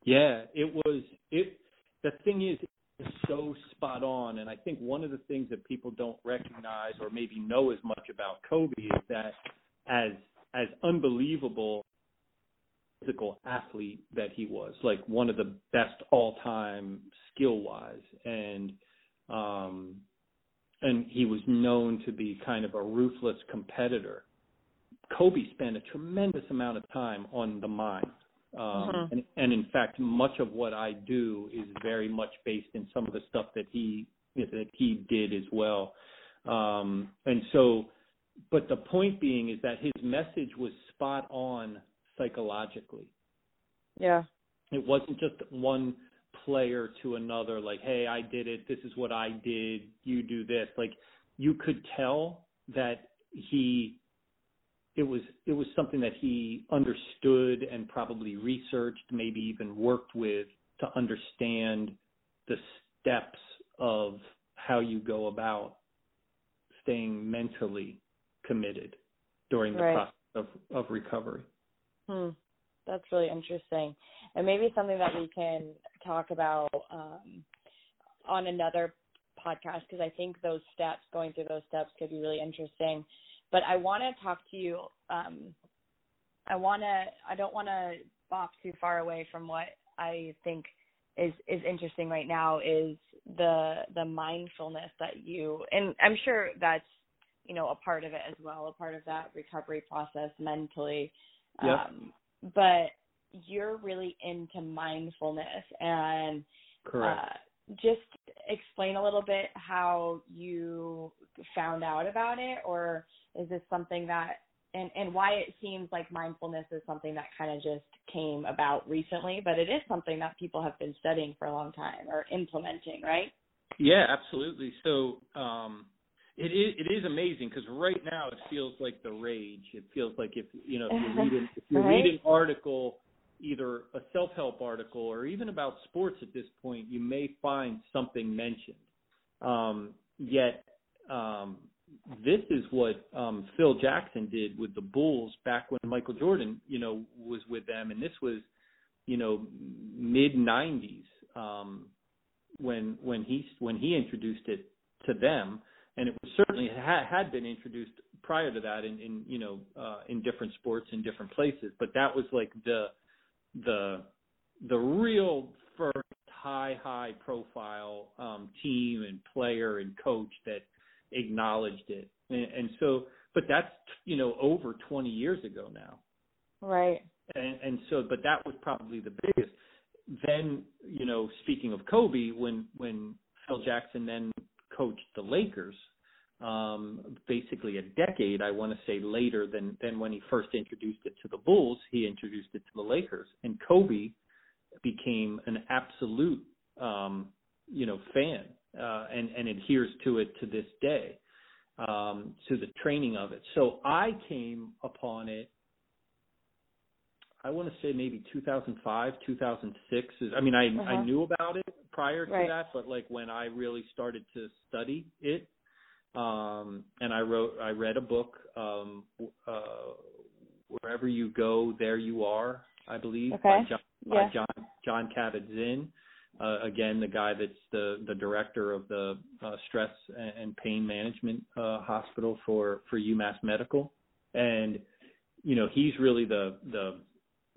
Yeah, it was it the thing is it's so spot on, and I think one of the things that people don't recognize or maybe know as much about Kobe is that as as unbelievable physical athlete that he was, like one of the best all-time skill-wise, and um, and he was known to be kind of a ruthless competitor. Kobe spent a tremendous amount of time on the mind, um, mm-hmm. and, and in fact, much of what I do is very much based in some of the stuff that he that he did as well, um, and so. But the point being is that his message was spot on. Psychologically. Yeah. It wasn't just one player to another, like, hey, I did it. This is what I did. You do this. Like you could tell that he, it was, it was something that he understood and probably researched, maybe even worked with to understand the steps of how you go about staying mentally committed during the right. process of, of recovery. Hmm. That's really interesting. And maybe something that we can talk about um, on another podcast, because I think those steps, going through those steps could be really interesting. But I want to talk to you. Um, I want to, I don't want to bop too far away from what I think is, is interesting right now is the, the mindfulness that you, and I'm sure that's, you know, a part of it as well, a part of that recovery process mentally. Yep. Um, but you're really into mindfulness, and correct. Uh, just explain a little bit how you found out about it, or is this something that, and, and why it seems like mindfulness is something that kind of just came about recently, but it is something that people have been studying for a long time or implementing, right? Yeah, absolutely. So um, it is it is amazing, because right now it feels like the rage. It feels like if you know if you read an, if you right? read an article, either a self-help article or even about sports at this point, you may find something mentioned. Um, yet um, this is what um, Phil Jackson did with the Bulls back when Michael Jordan, you know, was with them. And this was, you know, mid nineties um, when when he when he introduced it to them. And it was certainly ha- had been introduced prior to that in, in you know, uh, in different sports in different places. But that was like the the the real first high, high profile um, team and player and coach that acknowledged it. And, and so, but that's, you know, over twenty years ago now. Right. And, and so, but that was probably the biggest. Then, you know, speaking of Kobe, when, when Phil Jackson then coached the Lakers, um, basically a decade, I want to say, later than, than when he first introduced it to the Bulls, he introduced it to the Lakers. And Kobe became an absolute, um, you know, fan. Uh, and, and adheres to it to this day, um, to the training of it. So I came upon it, I want to say maybe two thousand five, two thousand six. Is, I mean, I, uh-huh. I knew about it prior to right. that, but like when I really started to study it, um, and I wrote, I read a book, um, uh, Wherever You Go, There You Are, I believe, okay. by John, yeah. by John, John Kabat-Zinn. Uh, again, the guy that's the, the director of the uh, stress and pain management uh, hospital for, for UMass Medical. And, you know, he's really the the,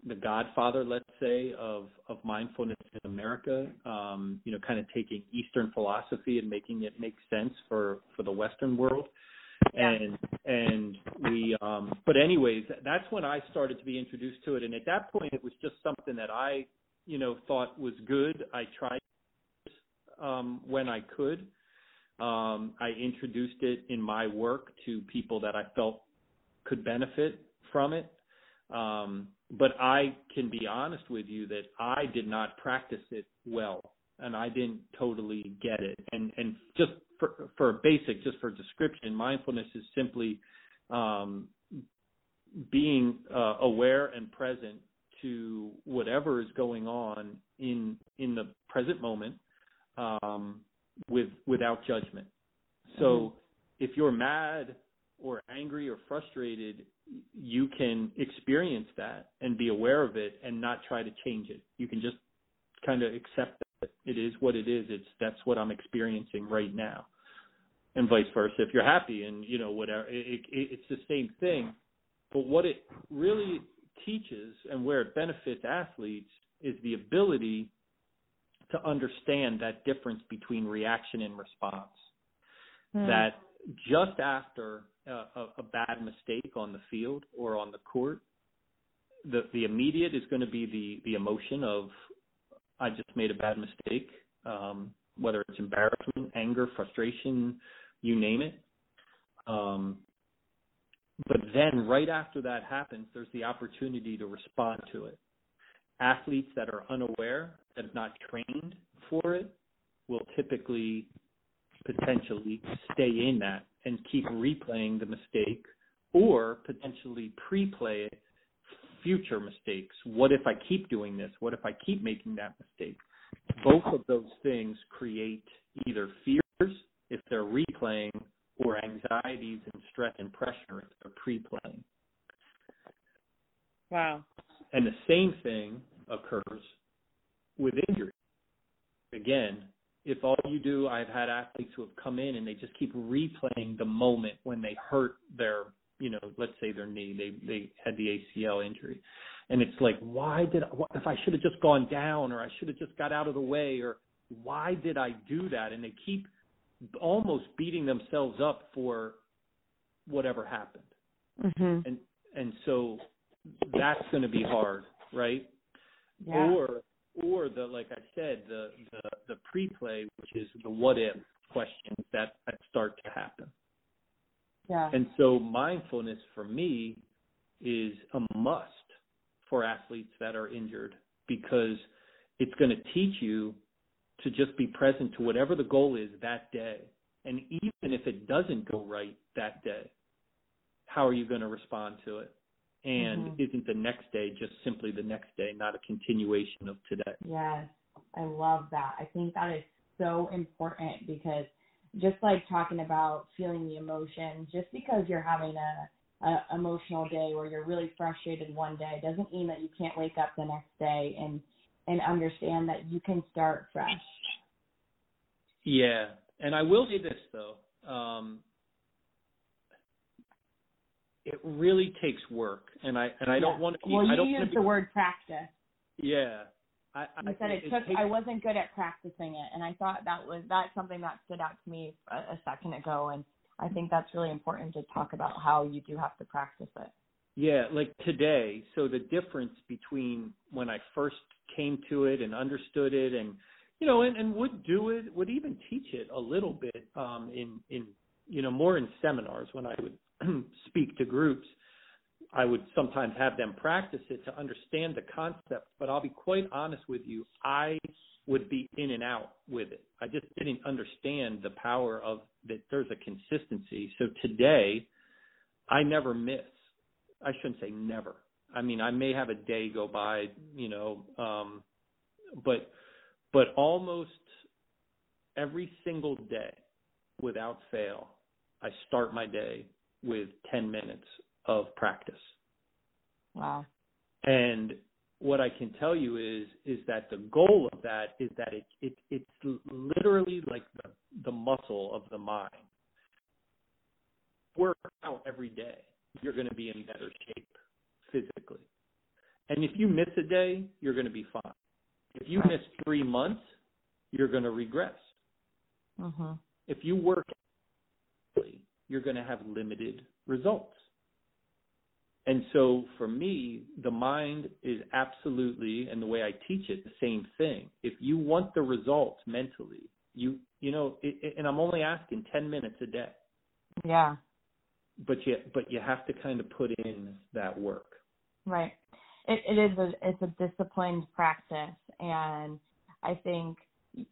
the godfather, let's say, of, of mindfulness in America, um, you know, kind of taking Eastern philosophy and making it make sense for, for the Western world. And and we, um, but anyways, that's when I started to be introduced to it. And at that point, it was just something that I, you know, thought was good. I tried um, when I could. Um, I introduced it in my work to people that I felt could benefit from it. Um, but I can be honest with you that I did not practice it well, and I didn't totally get it. And and just for, for a basic, just for description, mindfulness is simply um, being uh, aware and present to whatever is going on in in the present moment, um, with without judgment. So mm-hmm. if you're mad or angry or frustrated, you can experience that and be aware of it and not try to change it. You can just kind of accept that it is what it is. It's that's what I'm experiencing right now, and vice versa. If you're happy and you know whatever, it, it, it's the same thing. But what it really teaches and where it benefits athletes is the ability to understand that difference between reaction and response. Mm. That just after a, a bad mistake on the field or on the court, the, the immediate is going to be the, the emotion of, I just made a bad mistake, um, whether it's embarrassment, anger, frustration, you name it. Um, But then right after that happens, there's the opportunity to respond to it. Athletes that are unaware, that have not trained for it, will typically potentially stay in that and keep replaying the mistake or potentially pre-play future mistakes. What if I keep doing this? What if I keep making that mistake? both of those things create either fears if they're replaying or anxieties and stress and pressure if they're pre-playing. Wow. And the same thing occurs with injury. Again, if all you do, I've had athletes who have come in and they just keep replaying the moment when they hurt their, you know, let's say their knee, they they had the A C L injury. And it's like, why did I, what, if I should have just gone down, or I should have just got out of the way, or why did I do that? And they keep almost beating themselves up for whatever happened. Mm-hmm. And and so that's going to be hard, right? Yeah. Or or the like I said, the, the the pre-play, which is the what if questions that, that start to happen. Yeah. And so mindfulness for me is a must for athletes that are injured, because it's going to teach you to just be present to whatever the goal is that day. And even if it doesn't go right that day, how are you going to respond to it? And mm-hmm. isn't the next day just simply the next day, not a continuation of today? Yes, I love that. I think that is so important, because just like talking about feeling the emotion, just because you're having a Uh, emotional day where you're really frustrated one day doesn't mean that you can't wake up the next day and and understand that you can start fresh. Yeah, and I will say this though, um, it really takes work, and I and I yeah. don't want to. Well, you I don't used be, the word practice. Yeah, I, I you said it, it took. Takes, I wasn't good at practicing it, and I thought that was that's something that stood out to me a, a second ago, and I think that's really important to talk about how you do have to practice it. Yeah, like today, so the difference between when I first came to it and understood it and, you know, and, and would do it, would even teach it a little bit um, in, in, you know, more in seminars when I would speak to groups. I would sometimes have them practice it to understand the concept, but I'll be quite honest with you, I would be in and out with it. I just didn't understand the power of that there's a consistency. So today, I never miss. I shouldn't say never. I mean, I may have a day go by, you know, um, but but almost every single day, without fail, I start my day with ten minutes of practice. Wow. And what I can tell you is is that the goal of that is that it, it it's literally like the, the muscle of the mind. Work out every day. You're going to be in better shape physically. And if you miss a day, you're going to be fine. If you miss three months, you're going to regress. Uh-huh. If you work out, you're going to have limited results. And so for me, the mind is absolutely, and the way I teach it, the same thing. If you want the results mentally, you you know, it, it, and I'm only asking ten minutes a day. Yeah. But you but you have to kind of put in that work. Right. It, it is a it's a disciplined practice, and I think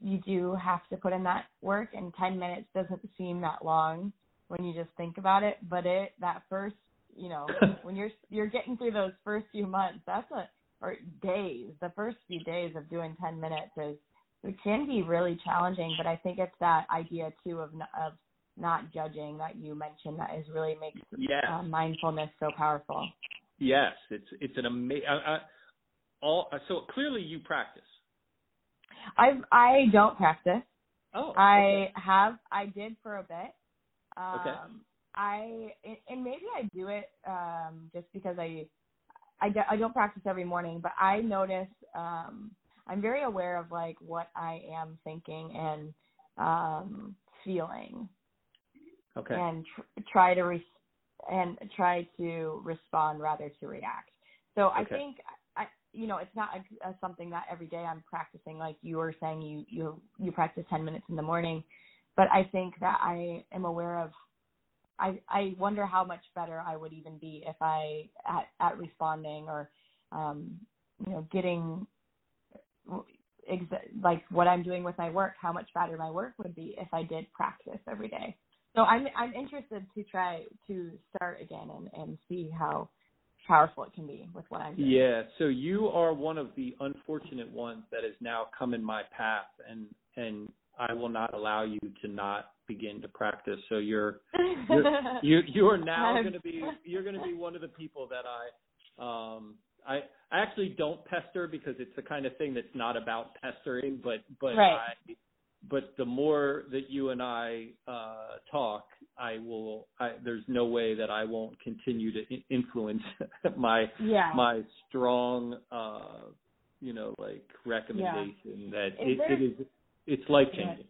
you do have to put in that work. And ten minutes doesn't seem that long when you just think about it, but it that first. You know, when you're you're getting through those first few months, that's a or days. The first few days of doing ten minutes is it can be really challenging. But I think it's that idea too of of not judging that you mentioned that is really makes yes. uh, mindfulness so powerful. Yes, it's it's an amazing. All so clearly you practice. I I don't practice. Oh, okay. I have I did for a bit. Um, okay. I and maybe I do it um, just because I, I, I don't practice every morning, but I notice um, I'm very aware of like what I am thinking and um, feeling. Okay. And tr- try to re- and try to respond rather to react. So okay. I think I you know it's not a, a something that every day I'm practicing like you were saying you you you practice ten minutes in the morning, but I think that I am aware of. I, I wonder how much better I would even be if I at, at responding or, um, you know, getting ex- like what I'm doing with my work, how much better my work would be if I did practice every day. So I'm I'm interested to try to start again and, and see how powerful it can be with what I'm doing. Yeah, so you are one of the unfortunate ones that has now come in my path, and and I will not allow you to not begin to practice. So you're, you're you you are now going to be you're going to be one of the people that I um I, I actually don't pester, because it's the kind of thing that's not about pestering, but but right. I, but the more that you and I uh, talk, I will. I, there's no way that I won't continue to in- influence my yeah. my strong, uh, you know, like recommendation yeah. that it, there, it is it's life changing.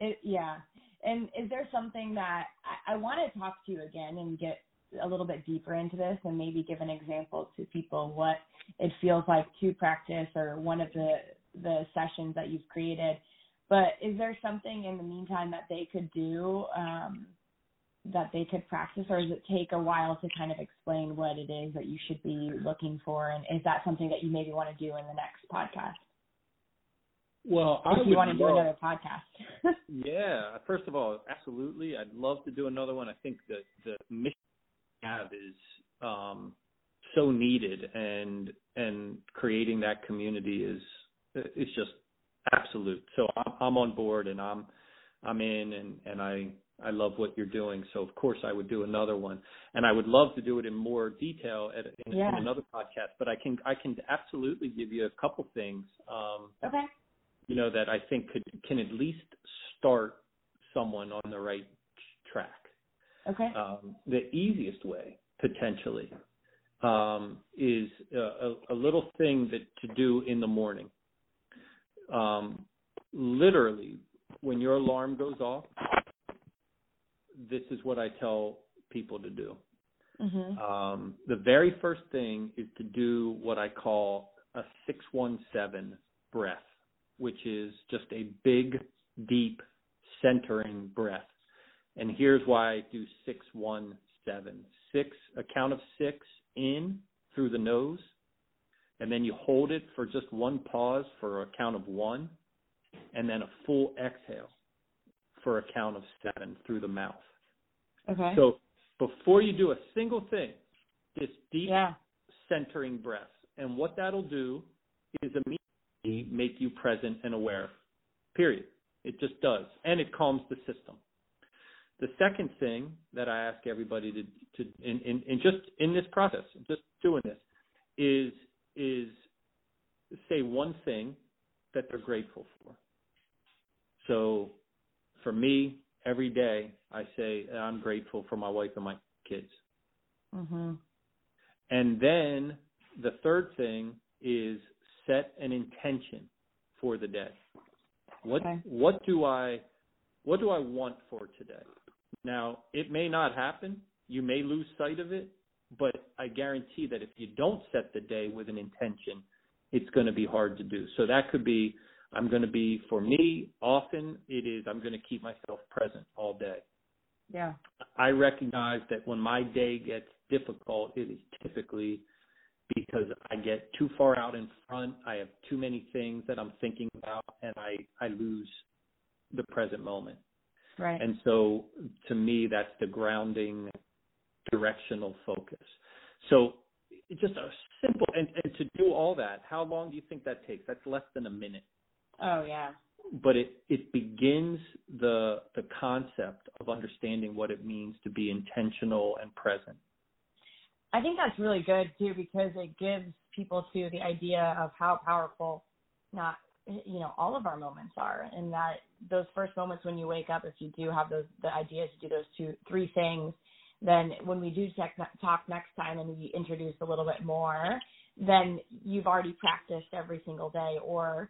It, yeah, and is there something that I, I want to talk to you again and get a little bit deeper into this, and maybe give an example to people what it feels like to practice, or one of the the sessions that you've created. But is there something in the meantime that they could do, um, that they could practice, or does it take a while to kind of explain what it is that you should be looking for? And is that something that you maybe want to do in the next podcast? Well, I if you want to do love, another podcast. Yeah. First of all, absolutely. I'd love to do another one. I think that the mission we have is um, so needed, and, and creating that community is, it's just, absolute. So I'm on board, and I'm I'm in, and, and I, I love what you're doing. So, of course, I would do another one. And I would love to do it in more detail at, in, yeah. in another podcast. But I can I can absolutely give you a couple things, um, okay. you know, that I think could can at least start someone on the right track. Okay. Um, the easiest way, potentially, um, is a, a little thing that to do in the morning. Um, literally, when your alarm goes off, this is what I tell people to do. Mm-hmm. Um, the very first thing is to do what I call a six one seven breath, which is just a big, deep, centering breath. And here's why I do six one seven. Six, a count of six in through the nose. And then you hold it for just one pause for a count of one, and then a full exhale for a count of seven through the mouth. Okay. So before you do a single thing, this deep yeah. centering breath. And what that'll do is immediately make you present and aware, period. It just does. And it calms the system. The second thing that I ask everybody to, to in, in, in just in this process, just doing this, is – is say one thing that they're grateful for. So for me, every day I say I'm grateful for my wife and my kids. Mm-hmm. And then the third thing is set an intention for the day. What okay. what do I what do I want for today? Now, it may not happen. You may lose sight of it. But I guarantee that if you don't set the day with an intention, it's going to be hard to do. So that could be, I'm going to be, for me, often it is, I'm going to keep myself present all day. Yeah. I recognize that when my day gets difficult, it is typically because I get too far out in front. I have too many things that I'm thinking about, and I, I lose the present moment. Right. And so to me, that's the grounding directional focus. So it's just a simple, and, and to do all that, how long do you think that takes? That's less than a minute. Oh, yeah. But it, it begins the the concept of understanding what it means to be intentional and present. I think that's really good, too, because it gives people, too, the idea of how powerful not, you know, all of our moments are, and that those first moments when you wake up, if you do have those the ideas to do those two, three things, then when we do tech, talk next time and we introduce a little bit more, then you've already practiced every single day, or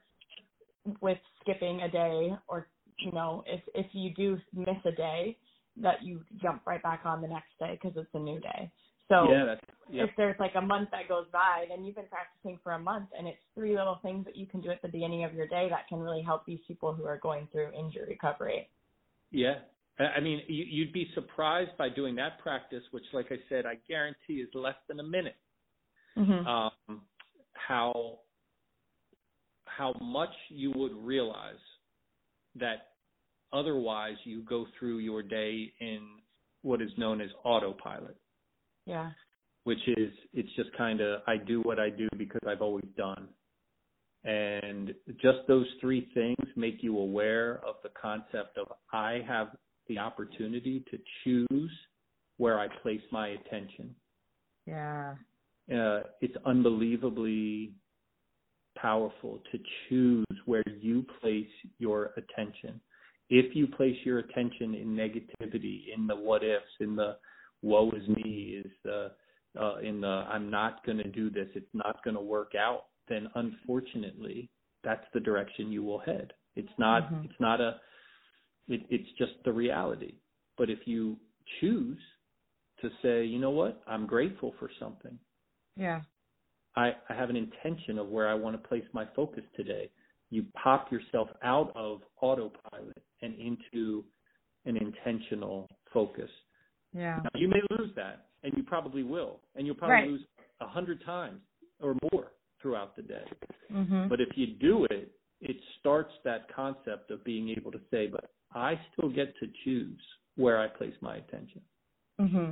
with skipping a day, or, you know, if, if you do miss a day, that you jump right back on the next day because it's a new day. So yeah, that's, yeah. if there's like a month that goes by, then you've been practicing for a month, and it's three little things that you can do at the beginning of your day that can really help these people who are going through injury recovery. Yeah. I mean, you'd be surprised by doing that practice, which, like I said, I guarantee is less than a minute, mm-hmm. um, how how much you would realize that otherwise you go through your day in what is known as autopilot. Yeah. which is it's just kind of I do what I do because I've always done. And just those three things make you aware of the concept of I have the opportunity to choose where I place my attention. Yeah. Uh, it's unbelievably powerful to choose where you place your attention. If you place your attention in negativity, in the what ifs, in the woe is me, is the, uh, in the I'm not going to do this, it's not going to work out, then unfortunately, that's the direction you will head. It's not, mm-hmm. it's not a, it, it's just the reality. But if you choose to say, you know what, I'm grateful for something. Yeah. I, I have an intention of where I want to place my focus today. You pop yourself out of autopilot and into an intentional focus. Yeah. Now, you may lose that, and you probably will, and you'll probably right. lose a hundred times or more throughout the day. Mm-hmm. But if you do it, it starts that concept of being able to say, but I still get to choose where I place my attention. Mm-hmm.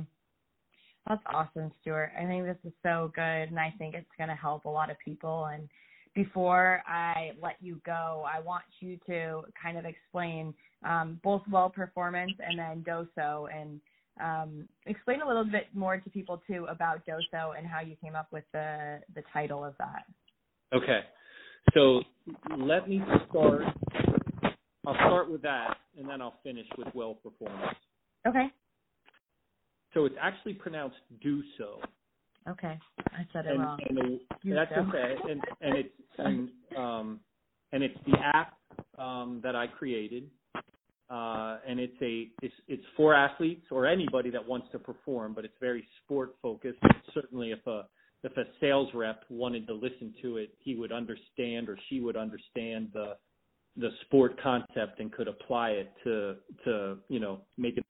That's awesome, Stuart. I think this is so good, and I think it's going to help a lot of people. And before I let you go, I want you to kind of explain um, both Well Performance and then DoSo, and um, explain a little bit more to people, too, about DoSo and how you came up with the, the title of that. Okay. So let me start. I'll start with that, and then I'll finish with Well Performance. Okay. So it's actually pronounced DoSo. Okay, I said it and, wrong. And the, that's so. okay, and and it's and, um and it's the app um, that I created, uh, and it's a it's it's for athletes or anybody that wants to perform, but it's very sport focused. Certainly, if a if a sales rep wanted to listen to it, he would understand or she would understand the the sport concept and could apply it to to you know make it.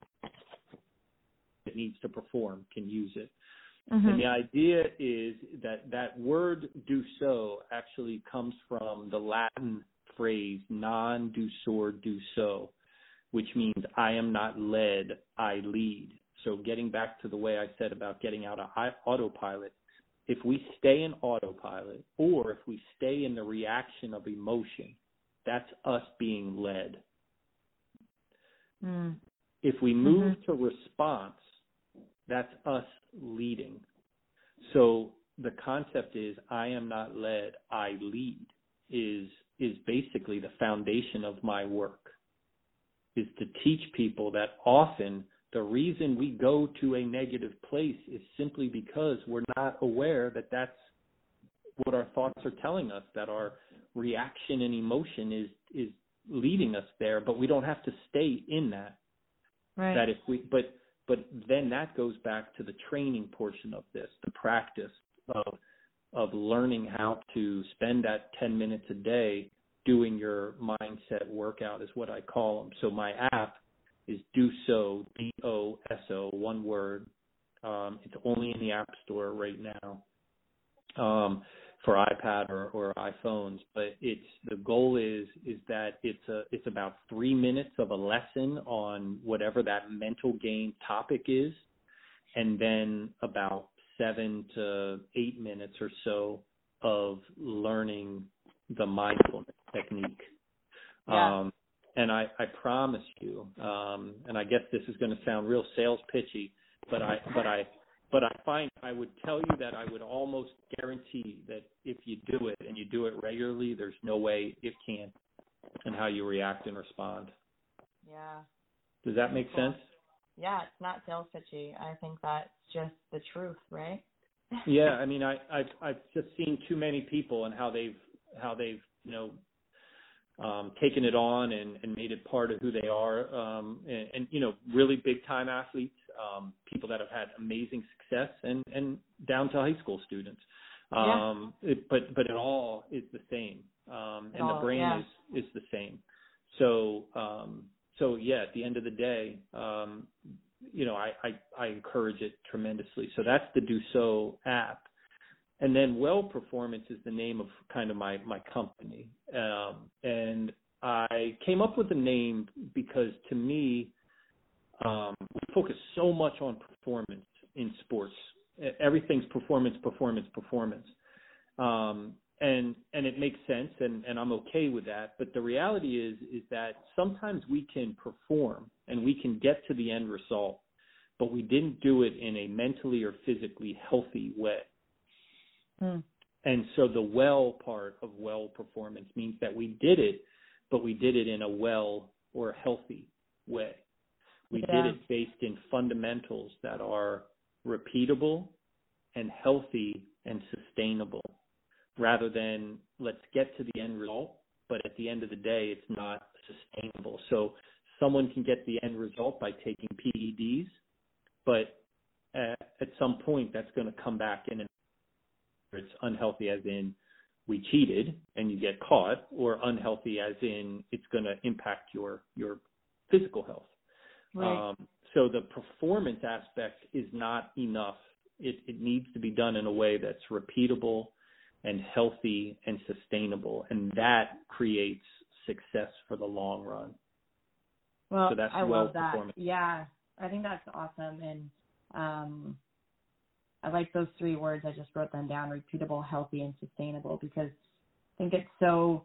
That needs to perform can use it. Mm-hmm. And the idea is that that word DoSo actually comes from the Latin phrase non ducor, DoSo, which means I am not led, I lead. So getting back to the way I said about getting out of autopilot, if we stay in autopilot or if we stay in the reaction of emotion, that's us being led. Mm. If we move mm-hmm. to response, that's us leading. So the concept is I am not led, I lead is is basically the foundation of my work, is to teach people that often the reason we go to a negative place is simply because we're not aware that that's what our thoughts are telling us, that our reaction and emotion is, is leading us there, but we don't have to stay in that. Right. That if we, but But then that goes back to the training portion of this, the practice of of learning how to spend that ten minutes a day doing your mindset workout is what I call them. So my app is DoSo, D O S O, one word. Um, it's only in the App Store right now um, for iPad or, or iPhones. But it's the goal is is that it's a it's about three minutes of a lesson on whatever that mental game topic is, and then about seven to eight minutes or so of learning the mindfulness technique. Yeah. Um, and I, I promise you, um, and I guess this is going to sound real sales pitchy, but I but I. But I find I would tell you that I would almost guarantee that if you do it and you do it regularly, there's no way it can't and how you react and respond. Yeah. Does that make sense? Yeah, it's not sales pitchy. I think that's just the truth, right? Yeah, I mean, I, I've I've just seen too many people and how they've how they've you know. Um, taken it on and, and made it part of who they are. Um, and, and, you know, really big-time athletes, um, people that have had amazing success, and, and down to high school students. Um, yeah. it, but but it all is the same, um, and all, the brain yeah. is, is the same. So, um, so yeah, at the end of the day, um, you know, I, I, I encourage it tremendously. So that's the DoSo app. And then Well Performance is the name of kind of my, my company. Um, and I came up with the name because, to me, um, we focus so much on performance in sports everything's performance, performance, performance. Um, and, and it makes sense, and, and I'm okay with that. But the reality is, is that sometimes we can perform and we can get to the end result, but we didn't do it in a mentally or physically healthy way. Mm. And so the well part of well performance means that we did it, but we did it in a well or healthy way. We yeah. did it based in fundamentals that are repeatable and healthy and sustainable, rather than let's get to the end result, but at the end of the day, it's not sustainable. So someone can get the end result by taking P E Ds, but at, at some point that's going to come back in. And it's unhealthy as in we cheated and you get caught, or unhealthy as in it's going to impact your, your physical health. Right. Um, so the performance aspect is not enough. It, it needs to be done in a way that's repeatable and healthy and sustainable. And that creates success for the long run. Well, so that's I well love that. Performance. Yeah, I think that's awesome. And um, I like those three words. I just wrote them down: repeatable, healthy, and sustainable, because I think it's so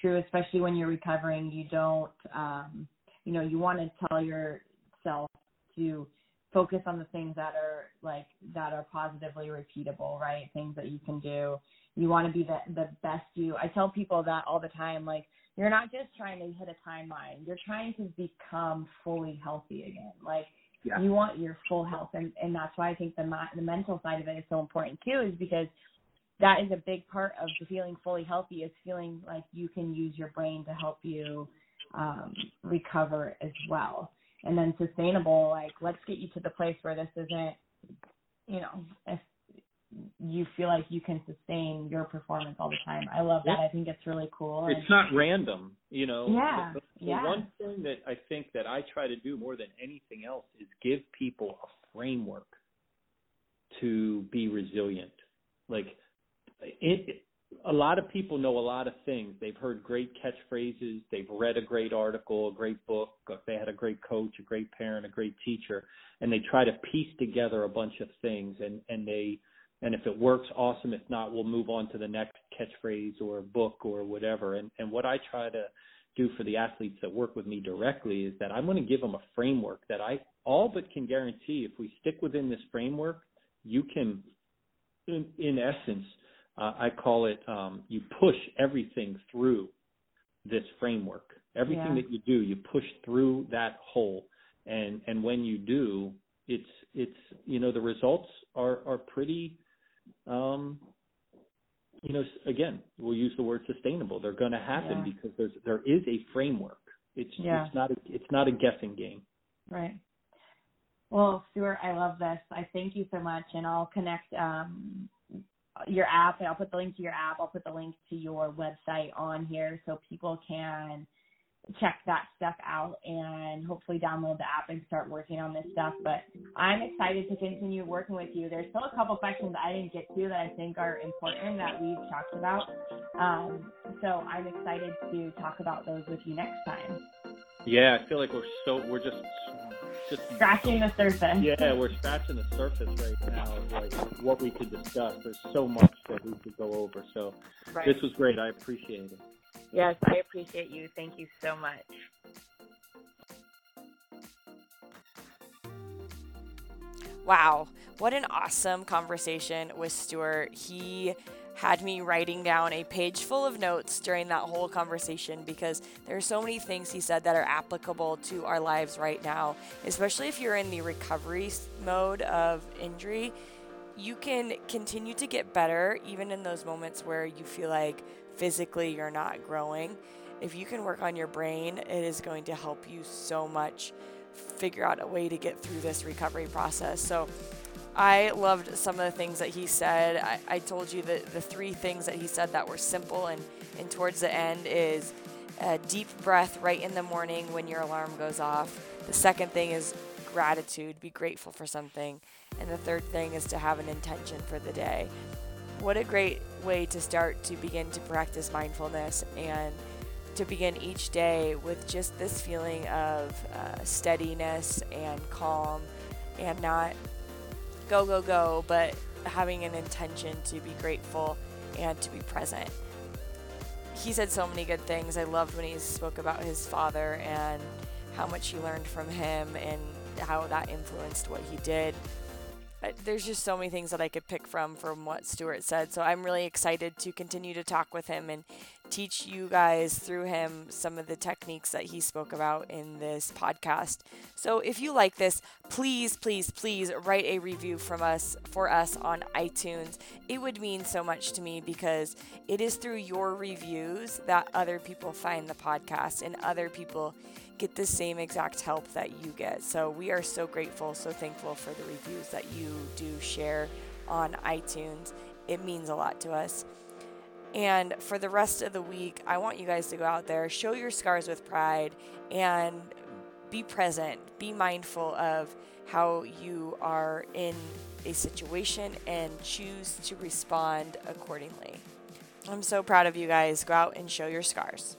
true, especially when you're recovering. You don't, um, you know, you want to tell yourself to focus on the things that are like, that are positively repeatable, right? Things that you can do. You want to be the, the best you. I tell people that all the time, like, you're not just trying to hit a timeline. You're trying to become fully healthy again. Like, yeah. you want your full health. And, and that's why I think the the mental side of it is so important too, is because that is a big part of feeling fully healthy, is feeling like you can use your brain to help you um, recover as well. And then sustainable, like, let's get you to the place where this isn't, you know, if you feel like you can sustain your performance all the time. I love that. I think it's really cool. It's and, not random, you know. Yeah, the, the yeah. one thing that I think that I try to do more than anything else is give people a framework to be resilient. Like, it, it, a lot of people know a lot of things. They've heard great catchphrases. They've read a great article, a great book. They had a great coach, a great parent, a great teacher, and they try to piece together a bunch of things, and, and they – and if it works, awesome. If not, we'll move on to the next catchphrase or book or whatever. And, and what I try to do for the athletes that work with me directly is that I'm going to give them a framework that I all but can guarantee, if we stick within this framework, you can, in, in essence, uh, I call it, um, you push everything through this framework. Everything yeah. that you do, you push through that hole. And, and when you do, it's, it's, you know, the results are, are pretty, Um, you know, again, we'll use the word sustainable. They're going to happen yeah. because there's there is a framework. It's yeah. it's not a, it's not a guessing game. Right. Well, Stuart, I love this. I thank you so much, and I'll connect um, your app, and I'll put the link to your app. I'll put the link to your website on here so people can check that stuff out and hopefully download the app and start working on this stuff. But I'm excited to continue working with you. There's still a couple questions I didn't get to that I think are important that we've talked about. Um, so I'm excited to talk about those with you next time. Yeah, I feel like we're so, we're just, just scratching the surface. Yeah, we're scratching the surface right now of like what we could discuss. There's so much that we could go over. So right. This was great. I appreciate it. Yes, I appreciate you. Thank you so much. Wow, what an awesome conversation with Stuart. He had me writing down a page full of notes during that whole conversation, because there are so many things he said that are applicable to our lives right now, especially if you're in the recovery mode of injury. You can continue to get better even in those moments where you feel like physically you're not growing. If you can work on your brain, it is going to help you so much figure out a way to get through this recovery process. So I loved some of the things that he said. I, I told you that the three things that he said that were simple and, and towards the end is a deep breath right in the morning when your alarm goes off. The second thing is gratitude, be grateful for something. And the third thing is to have an intention for the day. What a great way to start to begin to practice mindfulness and to begin each day with just this feeling of uh, steadiness and calm, and not go, go, go, but having an intention to be grateful and to be present. He said so many good things. I loved when he spoke about his father and how much he learned from him and how that influenced what he did. There's just so many things that I could pick from from what Stuart said. So I'm really excited to continue to talk with him and teach you guys through him some of the techniques that he spoke about in this podcast. So if you like this, please, please, please write a review from us for us on iTunes. It would mean so much to me because it is through your reviews that other people find the podcast and other people get the same exact help that you get. So we are so grateful, so thankful for the reviews that you do share on iTunes. It means a lot to us. And for the rest of the week, I want you guys to go out there, show your scars with pride, and be present, be mindful of how you are in a situation and choose to respond accordingly. I'm so proud of you guys. Go out and show your scars.